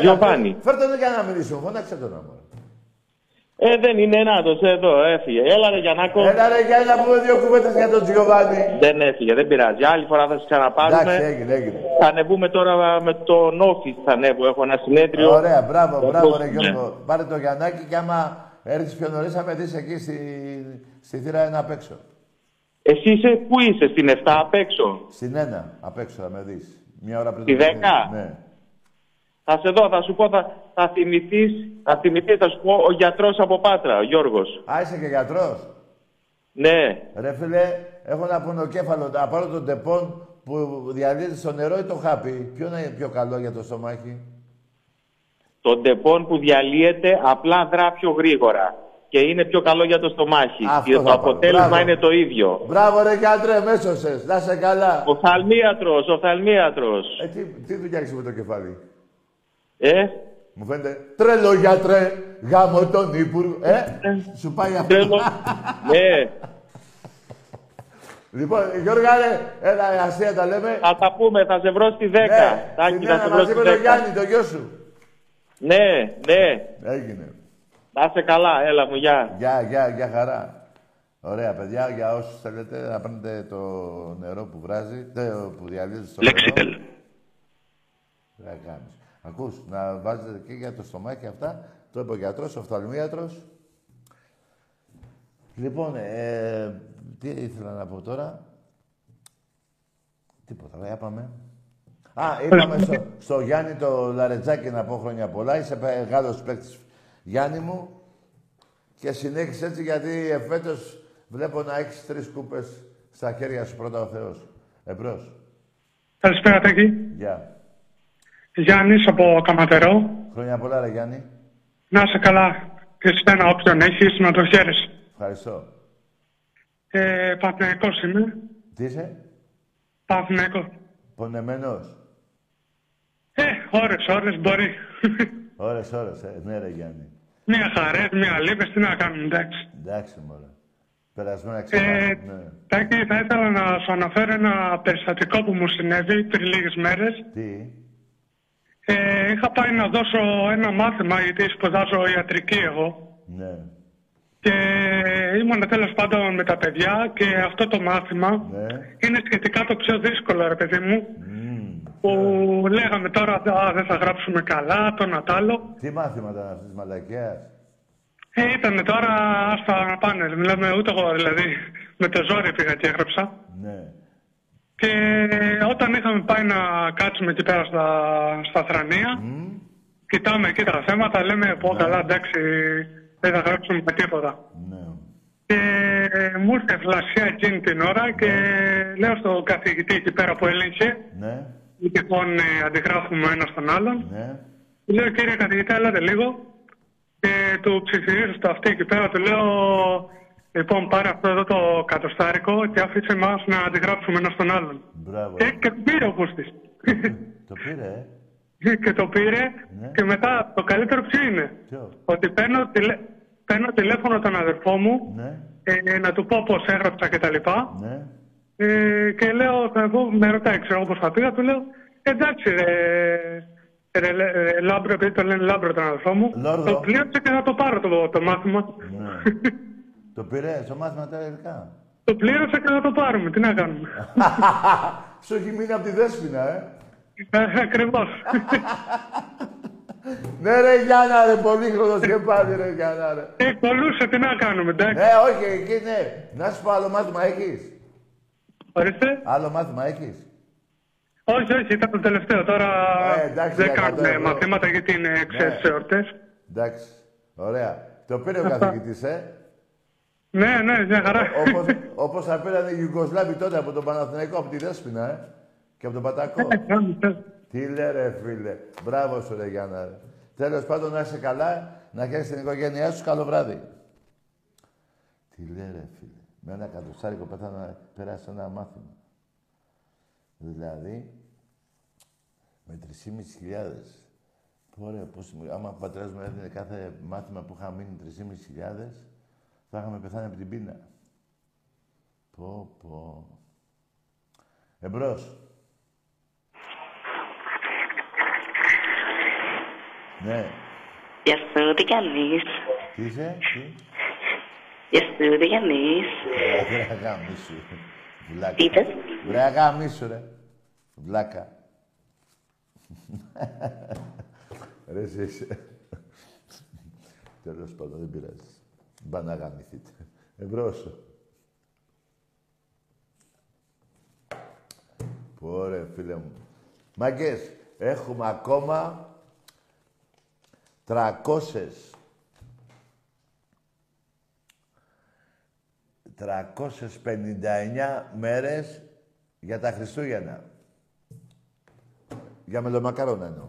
Γιωβάνι. Φέρ' τον για να μιλήσω, φωνάξε τον άμα. Δεν είναι ενάτος, εδώ έφυγε. Έλα ρε Γιαννάκο. Έλα ρε Γιάννα, πούμε 2 κουβέντες για τον Γιωβάνι. Δεν έφυγε, δεν πειράζει. Άλλη φορά θα σας ξαναπάρουμε. Εντάξει, έγινε. Θα ανεβούμε τώρα με τον Όφις, θα ανέβω. Έχω ένα συνέδριο. Ωραία, μπράβο ρε Γιώργο. Πάρε το Γιαννάκι και άμα έρθεις πιο νωρίς, θα με δεις εκεί στη θύρα 1 απ' έξω. Εσύ είσαι, πού είσαι, στην 7 απ' έξω? Στην 1 απ' έξω θα με δεις. Μια ώρα πριν. Στη 10. Ναι. Θα σε δω, θα σου πω, θα θυμηθείς, θα σου πω, ο γιατρός από Πάτρα, ο Γιώργος. Α, είσαι και γιατρός. Ναι. Ρε φίλε, έχω ένα πονοκέφαλο, να πάρω τον τεπών που διαλύεται στο νερό ή το χάπι. Ποιο είναι πιο καλό για το στομάχι? Το τεπών που διαλύεται απλά δρά πιο γρήγορα και είναι πιο καλό για το στομάχι. Αυτό το αποτέλεσμα μπράβο. Είναι το ίδιο. Μπράβο ρε γιατρέ, με έσωσες, να είσαι καλά. Οφθαλμίατρος. Τι δουλειά έχεις με το κεφάλι? Μου φαίνεται τρελό γιατρέ, γάμο τον Υπουργό. Σου πάει αυτό. Ναι. Λοιπόν, Γιώργα, έλα, αστεία τα λέμε. Θα τα πούμε, θα σε βρω στη 10. Τάκη, θα σε βρω στη 10. Μαζί με τον Γιάννη, τον γιο σου. Ναι. Έγινε. Να είσαι καλά, έλα μου, γεια. Γεια, χαρά. Ωραία, παιδιά, για όσους θέλετε, να παίρνετε το νερό που βράζει, που διαλύζει στο νερό. Δεν κάνεις. Ακούς, να βάζετε και για το στομάχι αυτά, το είπε ο γιατρός, ο οφθαλμίατρος. Λοιπόν, τι ήθελα να πω τώρα. Τίποτα, βέβαια, πάμε. Είπαμε στο Γιάννη το Λαρετσάκη να πω χρόνια πολλά. Είσαι μεγάλος παίκτης, Γιάννη μου. Και συνέχισε έτσι, γιατί εφέτος βλέπω να έχεις 3 κούπες στα χέρια σου, πρώτα ο Θεός. Εμπρός. Καλησπέρα, Τάκη. Γεια. Γιάννης από Καματερό. Χρόνια πολλά, ρε Γιάννη. Να είσαι καλά. Χριστένα, όποιον έχεις, να το χαίρεσαι. Ευχαριστώ. Παθηναϊκός είμαι. Τι είσαι? Παθηναϊκός. Πονεμένος. Ώρες μπορεί. Ώρες, ναι ρε Γιάννη. Μία χαρές, μία λίπες, τι να κάνουμε, εντάξει. Εντάξει, μωρέ. Περασμένα ξεμάτια, ναι. Τάκη, θα ήθελα να σου αναφέρω ένα περιστατικό που μου συνέβη πριν λίγες μέρες. Τι? Είχα πάει να δώσω ένα μάθημα, γιατί σπουδάζω ιατρική εγώ. Ναι. Και ήμουν τέλος πάντων με τα παιδιά και αυτό το μάθημα είναι σχετικά το πιο δύσκολο, ρε παιδί μου. Που λέγαμε τώρα δεν θα γράψουμε καλά, τον Ατάλο. Τι μάθημα ήταν αυτή τη μαλακίας? Ήτανε τώρα, άστα να πάνε. Μιλάμε, ούτε εγώ δηλαδή. Με το ζόρι πήγα και έγραψα. Ναι. Και όταν είχαμε πάει να κάτσουμε εκεί πέρα στα θρανία, κοιτάμε εκεί τα θέματα, λέμε πω καλά, εντάξει, δεν θα γράψουμε τίποτα. Ναι. Και μου ήρθε φλασιά εκείνη την ώρα και λέω στον καθηγητή εκεί πέρα που έλεγχε, λοιπόν αντιγράφουμε ένα στον άλλον. Ναι. Λέω, κύριε καθηγητά, έλατε λίγο. Και του ψιθυρίζω στο αυτή εκεί πέρα, του λέω, λοιπόν, πάρε αυτό εδώ το κατοστάρικο και άφησε μας να αντιγράψουμε ένα στον άλλον. Μπράβο. Και το πήρε ο Πούστης. Το πήρε, και το πήρε, και μετά το καλύτερο ποιο είναι? Ποιο? Ότι παίρνω τηλέφωνο τον αδερφό μου, να του πω πώς έγραψα και τα λοιπά. Ναι. Και λέω, με ρωτάει, ξέρω πώς θα πήγα, του λέω, εντάξει ρε Λάμπρο, επειδή το λένε Λάμπρο τον αδερφό μου, Λόρδο. Το πλήρωσα και θα το πάρω το μάθημα. Ναι. Το πήρε, το μάθημα τα ελληνικά. Το πλήρωσα και θα το πάρουμε, τι να κάνουμε. Σου έχει μείνει από τη Δέσποινα, Ακριβώς. Ναι ρε Γιάννα ρε, πολύχρονος και πάλι ρε Γιάννα ρε. Κολούσε, τι να κάνουμε, εντάξει. Ναι, όχι, εκεί ναι. Να σου πω, άλλο μάθημα έχεις? Ορίστε. Άλλο μάθημα έχεις? Όχι, όχι, ήταν το τελευταίο. Τώρα εντάξει, δεν κάνουμε μαθήματα γιατί είναι εξαίσθηση εορτές. Εντάξει, ωραία. Το πήρε ο καθηγητής, Ναι, ναι, μια χαρά. Όπως θα πήραν οι Ιουγκοσλάβοι τότε από τον Παναθηναϊκό, από τη Δέσποινα, και από τον Πατακό. Τι λέ ρε φίλε. Μπράβο σου ρε Γιάννα ρε. Τέλος πάντων, να είσαι καλά, να φτιάξεις την οικογένειά σου. Καλό βράδυ. Τι λέ ρε φίλε. Με ένα κατοστάρικο πέθανε να περάσει ένα μάθημα. Δηλαδή, με 3.500. Ωραία, άμα ο πατέρας μου έδινε κάθε μάθημα που είχα μείνει 3.500, θα είχαμε πεθάνει από την πείνα. Πω, πω. Εμπρός. Ναι. Γεια σου, τι κάνεις? Τι είσαι, τι? Γεια σου, τι κάνεις? Βρε γαμίσου. Βλάκα. Τι είπες? Βρε γαμίσου, ρε. Βλάκα. Ρε εσύ είσαι. Τέλος πάντων, δεν πειράζει. Μπα να γαμηθείτε. Εμπρός. Ωραία, φίλε μου. Μάγκες, έχουμε ακόμα 359 μέρες για τα Χριστούγεννα. Για μελομακάρονα εννοώ.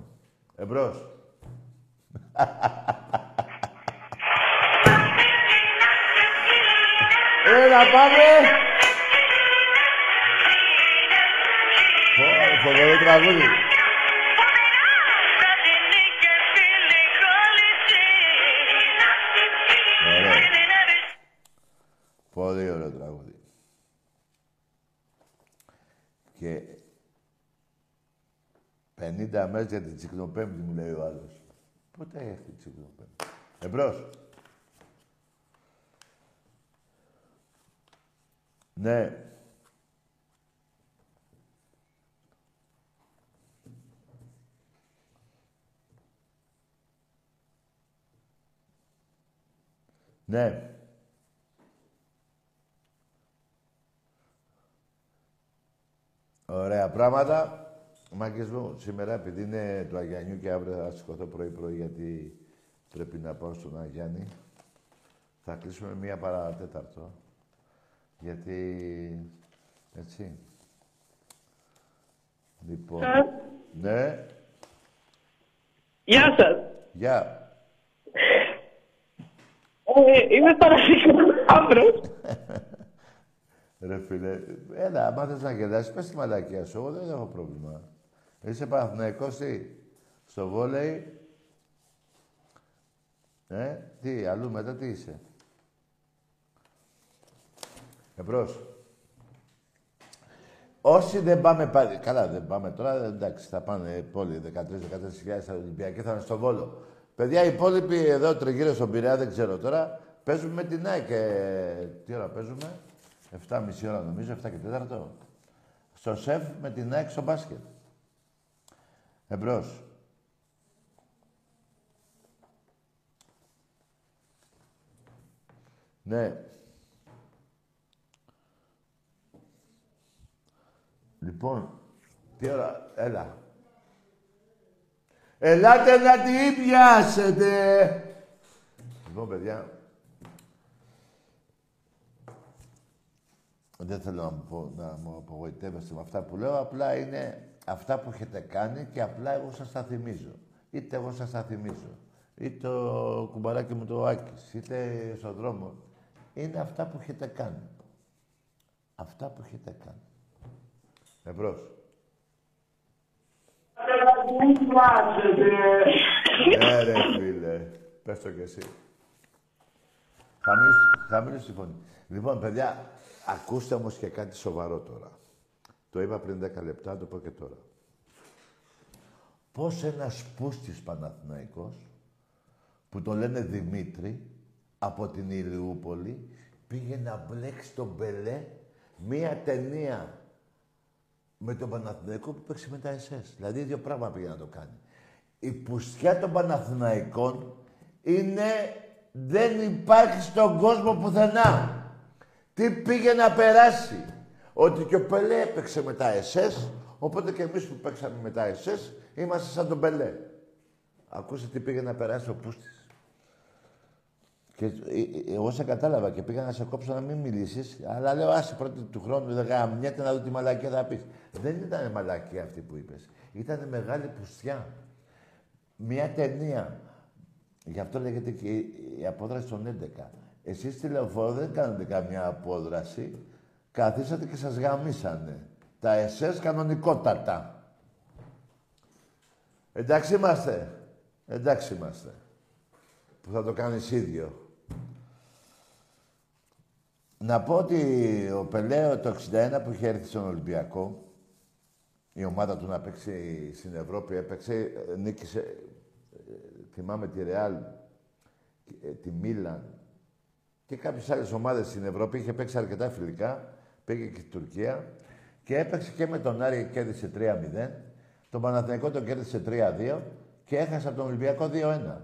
Εμπρός. Έλα, πάμε. Φοβερό τραγούδι. Πολύ ωραίο τραγούδι. Και 50 μέρες για την Τσικνοπέμπτη, μου λέει ο άλλος. Πότε έχει την Τσικνοπέμπτη? Εμπρός. Ναι. Ναι. Ωραία πράγματα. Μάγκες μου, σήμερα επειδή είναι του Αγιανιού και αύριο θα σηκωθώ πρωί-πρωί γιατί πρέπει να πάω στον Αγιάννη, θα κλείσουμε 1 παρά 4. Γιατί... έτσι. Λοιπόν... ναι. Γεια σας. Γεια. Είμαι παρασυχνός άνθρωπος. Ρε φίλε, έλα, άμα θες να γελάσεις, πες τη μαλακία σου, εγώ δεν έχω πρόβλημα. Είσαι Παναθηναϊκός, τι, στο βόλεϊ, τι, αλλού μετά τι είσαι? Εμπρός. Όσοι δεν πάμε πάλι, καλά δεν πάμε τώρα, εντάξει, θα πάνε πόλοι 13.000-14.000 Ολυμπιακοί, θα είναι στο Βόλο. Παιδιά, οι υπόλοιποι εδώ τριγύρω στον Πειραιά, δεν ξέρω τώρα, Παίζουμε με την ΑΕΚ. Τι ώρα παίζουμε, 7.30 ώρα νομίζω, 7 και 4. Στο ΣΕΒ με την ΑΕΚ στο μπάσκετ. Εμπρός. Ναι. Λοιπόν, τι ώρα, έλα. Ελάτε να τη πιάσετε. Λοιπόν, παιδιά, δεν θέλω να μου απογοητεύεστε με αυτά που λέω, απλά είναι αυτά που έχετε κάνει και απλά εγώ σας τα θυμίζω. Είτε εγώ σας τα θυμίζω, είτε το κουμπαράκι μου το Άκης, είτε στον δρόμο. Είναι αυτά που έχετε κάνει. Αυτά που έχετε κάνει. Εμπρός. Ρε φίλε, πες το κι εσύ. Χαμήλωση φωνή. Λοιπόν, παιδιά, ακούστε όμως και κάτι σοβαρό τώρα. Το είπα πριν 10 λεπτά, το πω και τώρα. Πώς ένας πούστης Παναθηναϊκός, που τον λένε Δημήτρη, από την Ηλιούπολη, πήγε να μπλέξει τον Πελέ μία ταινία με τον Παναθηναϊκό που παίξει με τα Εσές. Δηλαδή, δύο πράγματα πήγε να το κάνει. Η πουστιά των Παναθηναϊκών είναι... δεν υπάρχει στον κόσμο πουθενά. Τι πήγε να περάσει. Ότι και ο Πελέ έπαιξε με τα Εσές, οπότε και εμείς που παίξαμε με τα Εσές, είμαστε σαν τον Πελέ. Ακούστε τι πήγε να περάσει ο πούστης. Και εγώ σε κατάλαβα και πήγα να σε κόψω να μην μιλήσεις, αλλά λέω άσε πρώτη του χρόνου, δεν γαμιέται να δω τη μαλακία θα πεις. Δεν ήταν μαλακία αυτή που είπες. Ήταν μεγάλη πουστιά. Μια ταινία. Γι' αυτό λέγεται και η απόδραση των 11. Εσείς τηλεοφόρο δεν κάνετε καμιά απόδραση. Καθίσατε και σας γαμίσανε. Τα Εσές κανονικότατα. Εντάξει είμαστε. Εντάξει είμαστε. Που θα το κάνεις ίδιο. Να πω ότι ο Πελέ το 61 που είχε έρθει στον Ολυμπιακό, η ομάδα του να παίξει στην Ευρώπη έπαιξε, νίκησε... θυμάμαι τη Ρεάλ, τη Μίλαν και κάποιες άλλες ομάδες στην Ευρώπη. Είχε παίξει αρκετά φιλικά, πήγε και στην Τουρκία και έπαιξε και με τον Άρη και κέρδισε 3-0. Τον Παναθηναϊκό τον κέρδισε 3-2 και έχασε από τον Ολυμπιακό 2-1.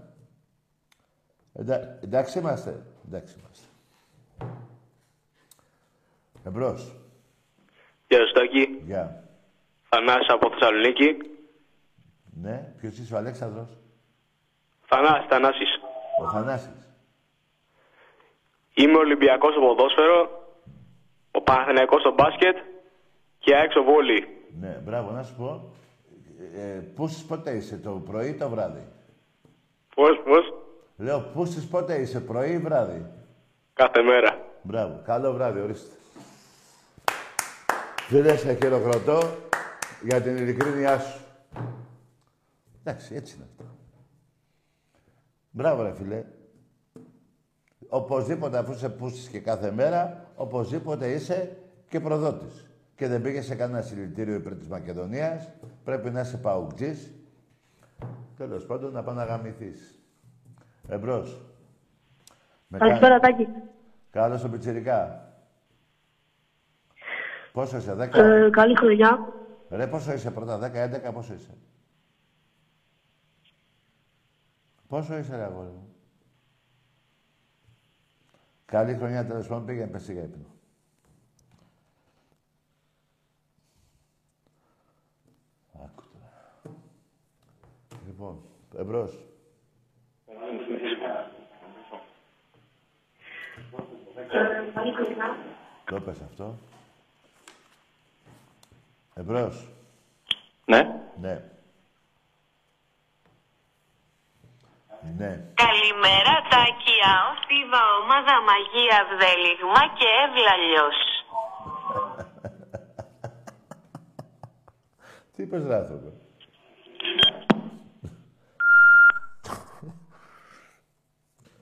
Εντάξει είμαστε. Εντάξει είμαστε. Εμπρός. Γεια σας Στάκη. Γεια. Θανάσης από Θεσσαλονίκη. Ναι. Ποιος είσαι ο Αλέξανδρος? Θανάσης. Ο Θανάσης. Είμαι Ολυμπιακός στο ποδόσφαιρο, ο Παναθηναϊκός στο μπάσκετ και έξω βόλι. Ναι, μπράβο, να σου πω. Πούσης πότε είσαι, το πρωί ή το βράδυ? Πώς. Λέω, πούσης πότε είσαι, πρωί ή βράδυ? Κάθε μέρα. Μπράβο, καλό βράδυ, ορίστε. Φίλε, σε χειροκροτώ για την ειλικρίνειά σου. Εντάξει, έτσι είναι αυτό. Μπράβο, ρε φίλε. Οπωσδήποτε, αφού σε πούσεις και κάθε μέρα, οπωσδήποτε είσαι και προδότης. Και δεν πήγες σε κανένα συλλητήριο υπέρ της Μακεδονίας. Πρέπει να είσαι παουκτζής. Τέλος πάντων, να πάω να γαμηθείς. Εμπρός. Καλησπέρα, Τάκη. Καλώς στον πιτσιρικά. Πόσο είσαι, 10? Καλή χρονιά. Ρε, πόσο είσαι πρώτα, 10, 11, πόσο είσαι? Πόσο είσαι, ρε αγόρι μου? Καλή χρονιά, τέλος πάντων, πήγαινε, πες για ύπνο. Άκου τώρα. Λοιπόν, εμπρός. Το πες αυτό. Εμπρός. Ναι. Ναι. Ναι. Καλημέρα, Τάκη, αόστιβα ομάδα Μαγεία Βδέλιγμα και Ευλαλιός. Τι είπες, άνθρωπο?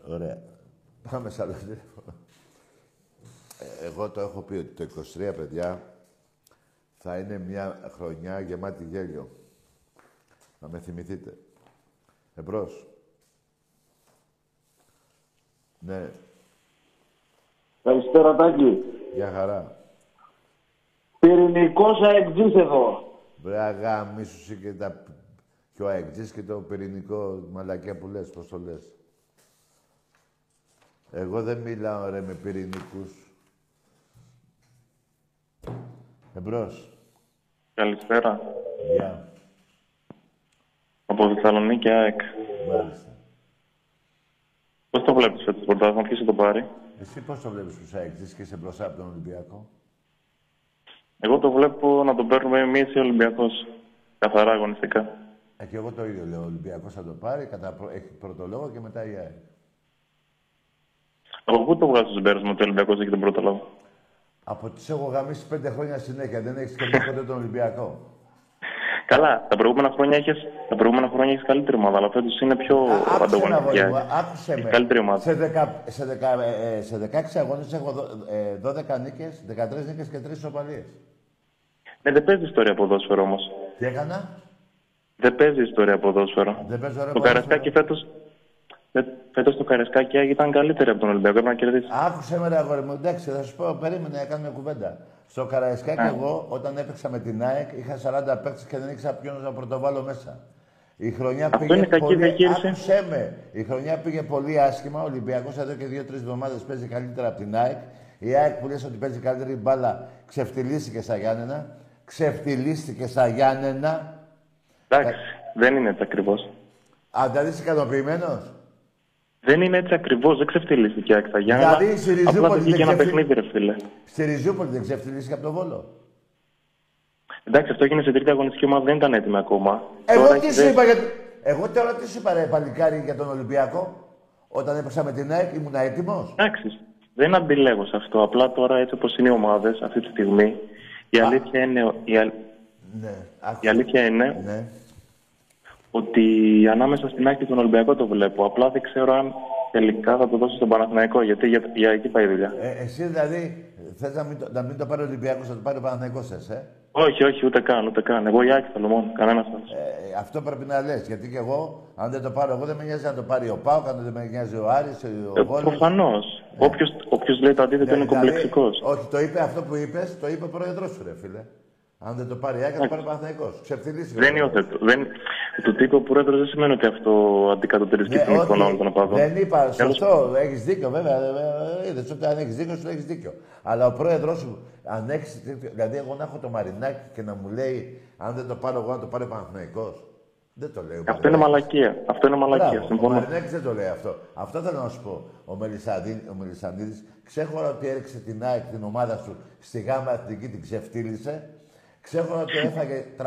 Ωραία. Πάμε σ' άλλο τηλέφωνο. Εγώ το έχω πει ότι το 23, παιδιά, θα είναι μια χρονιά γεμάτη γέλιο. Να με θυμηθείτε. Εμπρός. Ναι. Στρατάκη. Γεια χαρά. Πυρηνικός αεκτζής εδώ. Βράγα, μίσουσε και τα... και ο αεκτζής και το πυρηνικό μαλακιά που λες, πώς το λες. Εγώ δεν μιλάω, ρε, με πυρηνικούς. Εμπρός. Καλησπέρα. Γεια. Yeah. Από Θεσσαλονίκη, ΑΕΚ. Μάλιστα. Πώς το βλέπεις φέτος πρωτάθλημα, ποιος θα το πάρει? Εσύ πώς το βλέπεις τους ΑΕΚ και σε μπροστά από τον Ολυμπιακό? Εγώ το βλέπω να τον παίρνουμε εμείς οι Ολυμπιακός. Καθαρά αγωνιστικά. Και εγώ το ίδιο λέω. Ο Ολυμπιακός θα το πάρει, έχει πρώτο λόγο και μετά η ΑΕΚ. Από πού το βγάζεις συμπέρασμα ότι ο Ολυμπιακός έχει τον πρώτο λόγο? Από τις έχω γαμίσει 5 χρόνια συνέχεια. Δεν έχεις κερδίσει ποτέ τον Ολυμπιακό. Καλά, τα προηγούμενα χρόνια έχεις καλύτερη ομάδα, αλλά φέτος είναι πιο ανταγωνιστική. Άκουσε με. Καλύτερη ομάδα. Σε 16 αγώνες έχω 12 νίκες, 13 νίκες και 3 ισοπαλίες. Ναι, δεν παίζει ιστορία ποδόσφαιρο όμως. Τι έκανα? Δεν παίζει ιστορία ποδόσφαιρο. Το Καρασκάκι φέτος. Φέτος το Καρασκάκι ήταν καλύτερη από τον Ολυμπιακό, έπρεπε να κερδίσει. Άκουσε με, αγόρι μου, εντάξει, θα σου πω, περίμενε να κάνουμε κουβέντα. Στο Καραϊσκάκι, εγώ όταν έπαιξα με την ΑΕΚ είχα 40 παίκτες και δεν ήξερα ποιον να πρωτοβάλω μέσα. Η χρονιά πήγε πολύ... Άκουσέ με. Η χρονιά πήγε πολύ άσχημα. Ο Ολυμπιακός εδώ και 2-3 εβδομάδες παίζει καλύτερα από την ΑΕΚ. Η ΑΕΚ που λες ότι παίζει καλύτερη μπάλα ξεφτυλίστηκε στα Γιάννενα. Εντάξει, δεν είναι έτσι ακριβώς. Αν δηλαδή είσαι ικανοποιημένος. Δεν είναι έτσι ακριβώς, δεν ξεφτυλίστηκε η ΑΕΚ στα Γιάννενα. Δηλαδή, απλά δεν βγήκε ένα παιχνίδι, ρε φίλε. Στη Ριζούπολη δεν ξεφτυλίστηκε από τον Βόλο. Εντάξει, αυτό έγινε σε τρίτη αγωνιστική ομάδα, δεν ήταν έτοιμη ακόμα. Εγώ τώρα τι σου είπα, ρε παλικάρι, για τον Ολυμπιακό. Όταν έπαιξα με την ΑΕΚ, ήμουν έτοιμος. Εντάξει, δεν αντιλέγω σε αυτό. Απλά τώρα έτσι όπως είναι οι ομάδες αυτή τη στιγμή, η αλήθεια είναι. Η αλήθεια είναι. Ναι. Ότι ανάμεσα στην άκρη τον Ολυμπιακό το βλέπω. Απλά δεν ξέρω αν τελικά θα το δώσω στον Παναθηναϊκό, γιατί για εκεί πάει η δουλειά. Εσύ δηλαδή θες να μην το πάρει ο Ολυμπιακός, να το πάρει ο Παναθηναϊκός θες, Όχι, ούτε καν. Εγώ η Άκη θέλω μόνο, κανένας άλλος. Αυτό πρέπει να λες, γιατί και εγώ, αν δεν το πάρω εγώ, δεν με νοιάζει να το πάρει ο Πάο, αν δεν με νοιάζει ο Άρης, ο Βόλος. Προφανώς. Όποιος λέει το αντίθετο είναι κομπλεξικός. Όχι, το είπε αυτό που είπες, το είπε ο πρόεδρος σου, ρε φίλε. Αν δεν το πάρει Άκη, θα το πάρει Παναθηναϊκός. Δεν υιοθετώ. Το τύπο ο πρόεδρος δεν σημαίνει ότι αυτό αντικατοπτρίζει την οικονομία των οπαδών. Δεν είπα, σωστό, έχεις δίκιο βέβαια. Είδες ότι αν έχεις δίκιο, σου έχεις δίκιο. Αλλά ο πρόεδρος σου, αν έχεις δίκιο, δηλαδή εγώ να έχω το Μαρινάκι και να μου λέει, αν δεν το πάρω εγώ, να το πάρει ο Παναθηναϊκός. Δεν το λέει. Αυτό είναι μαλακία. Συμφωνώ. Ο Μαρινάκης δεν το λέει αυτό. Αυτό θέλω να σου πω. Ο Μελισανίδης ξέχωρα ότι έριξε την ΑΕΚ, την ομάδα σου στη ΓΑΜΑ Εθνική, την ξεφτύλισε. Ξέχωρα ότι έφαγε 320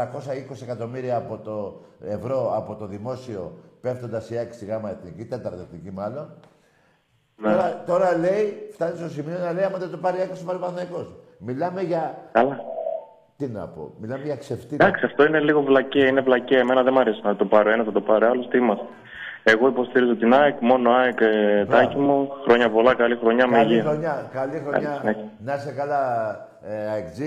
εκατομμύρια από το ευρώ από το δημόσιο πέφτοντας η ΑΕΚ στη ΓΑΜΑ Εθνική, τέταρτη εθνική μάλλον. Ναι. Τώρα λέει, φτάνει στο σημείο να λέει: άμα δεν το πάρει η ΑΕΚ, θα πάρει ο Παναθηναϊκός. Μιλάμε για. Καλά. Τι να πω, μιλάμε για ξεφτύλα. Εντάξει, αυτό είναι λίγο βλακία. Είναι βλακία. Εμένα δεν μου αρέσει να το πάρω ένα, θα το πάρει άλλο. Τι είμαστε. Εγώ υποστηρίζω την ΑΕΚ, μόνο ΑΕΚ, Τάκη μου. Χρόνια πολλά, καλή χρονιά, με υγεία. Καλή χρονιά. Να είσαι καλά, ΑΕΚΤΖ.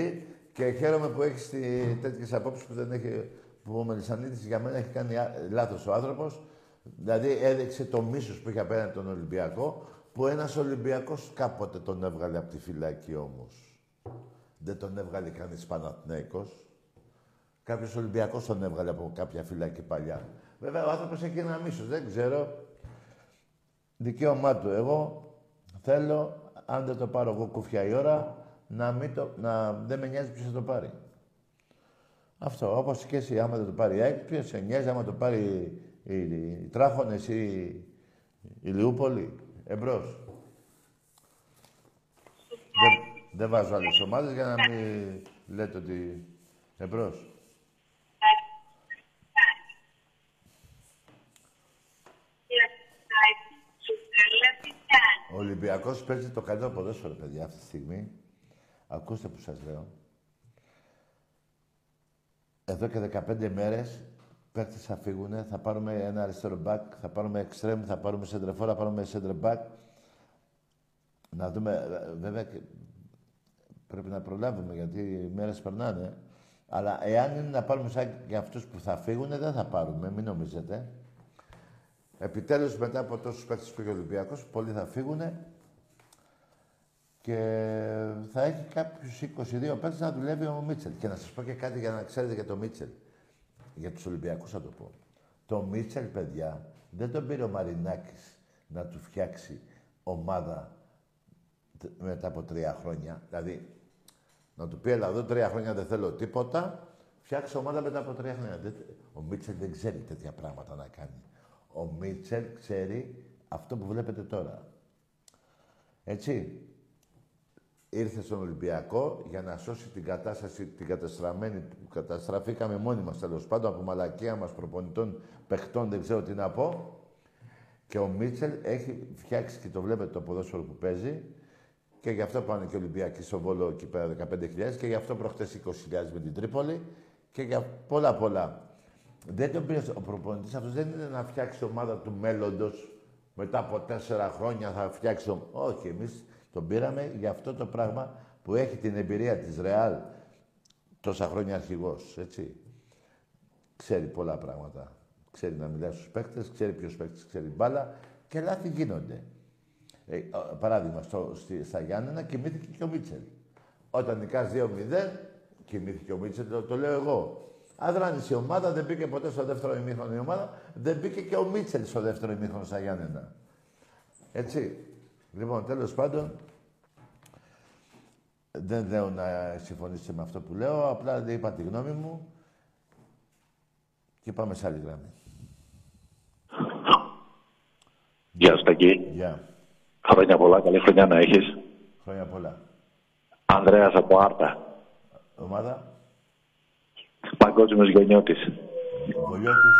Και χαίρομαι που έχεις τέτοιες απόψεις που δεν έχει... που ο Μελισανίδης για μένα έχει κάνει λάθος ο άνθρωπος. Δηλαδή έδειξε το μίσος που είχε απέναντι τον Ολυμπιακό, που ένας Ολυμπιακός κάποτε τον έβγαλε από τη φυλακή όμως. Δεν τον έβγαλε κανείς Παναθηναϊκός. Κάποιος Ολυμπιακός τον έβγαλε από κάποια φυλακή παλιά. Βέβαια ο άνθρωπος έχει ένα μίσος, δεν ξέρω. Δικαίωμά του. Εγώ θέλω, αν δεν το πάρω εγώ κούφια η ώρα, δεν με νοιάζει ποιος θα το πάρει. Αυτό, όπως και εσύ, άμα δεν το πάρει η ΑΕΚ, ποιος σε νοιάζει, άμα το πάρει οι Τράχονες ή η Λιούπολη. Εμπρός. Δεν βάζω άλλες ομάδες για να μην λέτε ότι... Εμπρός. Ο Ολυμπιακός παίζει το καλό ποδόσφαιρο, παιδιά, αυτή τη στιγμή. Ακούστε που σας λέω. Εδώ και 15 μέρες παίκτες θα φύγουνε, θα πάρουμε ένα αριστερό μπακ, θα πάρουμε εξτρέμ, θα πάρουμε σεντρεφόρ, θα πάρουμε σέντρε μπακ. Να δούμε, βέβαια πρέπει να προλάβουμε γιατί οι μέρες περνάνε. Αλλά εάν είναι να πάρουμε σαν για αυτούς που θα φύγουνε, δεν θα πάρουμε, μην νομίζετε. Επιτέλους μετά από τόσους παίκτες που είχε ο Ολυμπιακός, πολλοί θα φύγουνε. Και θα έχει κάποιους 22 παίκτες να δουλεύει ο Μίτσελ. Και να σας πω και κάτι για να ξέρετε για το Μίτσελ. Για τους Ολυμπιακούς θα το πω. Το Μίτσελ, παιδιά, δεν τον πήρε ο Μαρινάκης να του φτιάξει ομάδα μετά από 3 χρόνια. Δηλαδή, να του πει, έλα εδώ 3 χρόνια δεν θέλω τίποτα, φτιάξε ομάδα μετά από 3 χρόνια. Ο Μίτσελ δεν ξέρει τέτοια πράγματα να κάνει. Ο Μίτσελ ξέρει αυτό που βλέπετε τώρα. Έτσι. Ήρθε στον Ολυμπιακό για να σώσει την κατάσταση, την καταστραμμένη που καταστραφήκαμε μόνοι μας, τέλος πάντων, από μαλακία μας, προπονητών, παιχτών, δεν ξέρω τι να πω. Και ο Μίτσελ έχει φτιάξει, και το βλέπετε το ποδόσφαιρο που παίζει, και γι' αυτό πάνε και οι Ολυμπιακοί στο Βόλο εκεί πέρα 15.000, και γι' αυτό προχτές 20.000 με την Τρίπολη, και για πολλά πολλά. Δεν τον πήρε ο προπονητής αυτός, δεν είναι να φτιάξει ομάδα του μέλλοντος, μετά από 4 χρόνια θα φτιάξει. Όχι, εμείς τον πήραμε για αυτό το πράγμα που έχει την εμπειρία της Ρεάλ, τόσα χρόνια αρχηγός, έτσι. Ξέρει πολλά πράγματα. Ξέρει να μιλάει στους παίκτες, ξέρει ποιος παίκτης ξέρει μπάλα, και λάθη γίνονται. Παράδειγμα, στα Γιάννενα κοιμήθηκε και ο Μίτσελ. Όταν νικάς 2-0, κοιμήθηκε ο Μίτσελ, το λέω εγώ. Αδράνησε η ομάδα, δεν μπήκε ποτέ στο δεύτερο ημίχρονο η ομάδα, δεν μπήκε και ο Μίτσελ στο δεύτερο ημίχρονο στα Γιάννενα. Έτσι. Λοιπόν, τέλος πάντων, δεν λέω να συμφωνήσετε με αυτό που λέω, απλά δεν είπα τη γνώμη μου και πάμε σε άλλη γραμμή. Γεια Στακή. Γεια. Χρόνια πολλά, καλή χρονιά να έχεις. Χρόνια πολλά. Ανδρέας από Άρτα. Ομάδα. Παγκόσμιος Βολιώτης. Βολιώτης.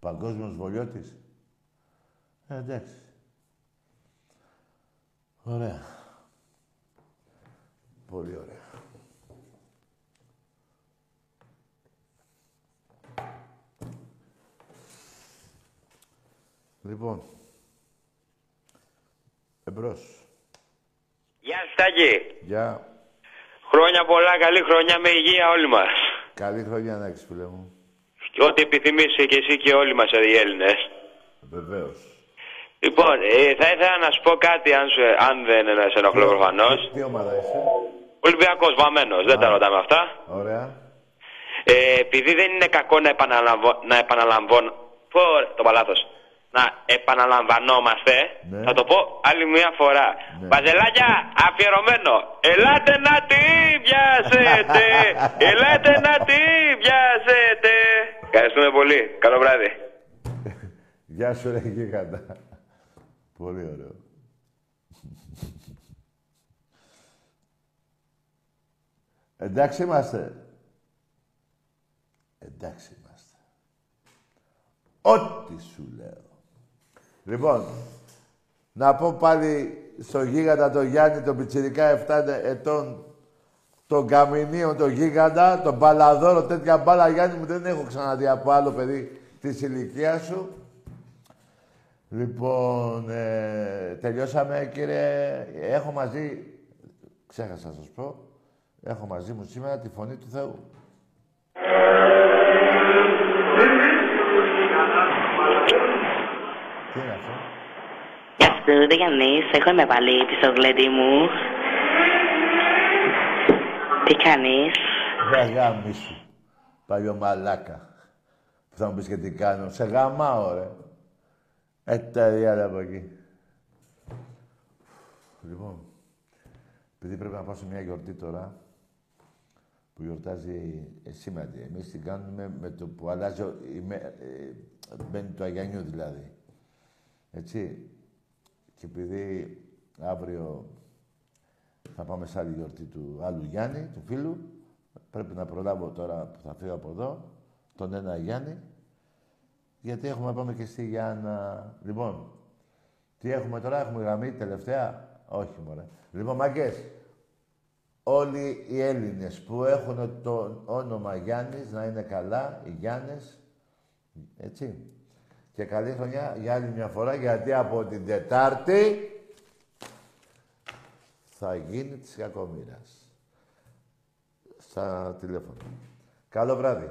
Παγκόσμιος Βολιώτης. Εντάξει. Ωραία. Πολύ ωραία. Λοιπόν, εμπρός. Γεια Στάκη. Γεια. Χρόνια πολλά, καλή χρονιά με υγεία όλοι μας. Καλή χρονιά να έχεις, φίλε μου. Και ό,τι επιθυμείς και εσύ και όλοι μας οι Έλληνες. Βεβαίως. Λοιπόν, θα ήθελα να σου πω κάτι, αν δεν σε ενοχλώ προφανώς. Τι ομάδα είσαι? Ολυμπιακός, βαμμένος, δεν τα ρωτάμε αυτά. Ωραία. Επειδή δεν είναι κακό να επαναλαμβανόμαστε, ναι. Θα το πω άλλη μια φορά. Ναι. Παζελάκια, αφιερωμένο. Ελάτε να τη πιάσετε. Ελάτε να τη πιάσετε. Ευχαριστούμε πολύ. Καλό βράδυ. Γεια σου ρε γίγαντα. Πολύ ωραίο. Εντάξει είμαστε. Εντάξει είμαστε. Ό,τι σου λέω. Λοιπόν, να πω πάλι στο γίγαντα τον Γιάννη, τον πιτσιρικά 7 ετών, τον Καμινίο, τον γίγαντα, τον Παλαδόρο, τέτοια μπάλα, Γιάννη μου, δεν έχω ξαναδεί από άλλο παιδί της ηλικίας σου. Λοιπόν, τελειώσαμε, κύριε. Έχω μαζί, ξέχασα να σας πω, έχω μαζί μου σήμερα τη φωνή του Θεού. Τι είναι αυτό? Γεια σου, Γιάννη. Σε έχουμε πάλι πίσω γλέντι μου. Τι κάνεις? Δεν γάμισου, παλιό μαλάκα. Που θα μου πεις και τι κάνω. Σε γαμάω, ρε. Τα διάλα από εκεί. Λοιπόν, επειδή πρέπει να πάω σε μια γιορτή τώρα, που γιορτάζει σήμερα, εμείς την κάνουμε με το που αλλάζει, μπαίνει το Αγιανιού δηλαδή. Έτσι. Και επειδή αύριο θα πάμε σε άλλη γιορτή του άλλου Γιάννη, του φίλου, πρέπει να προλάβω τώρα που θα φύγω από εδώ, τον ένα Γιάννη, γιατί έχουμε να πάμε και στη Γιάννα. Λοιπόν, τι έχουμε τώρα, έχουμε γραμμή τελευταία. Όχι, μωρέ. Λοιπόν, μαγκές, όλοι οι Έλληνες που έχουν το όνομα Γιάννης να είναι καλά, οι Γιάννες, έτσι. Και καλή χρονιά για άλλη μια φορά, γιατί από την Τετάρτη θα γίνει της κακομοίρας. Στα τηλέφωνα. Καλό βράδυ.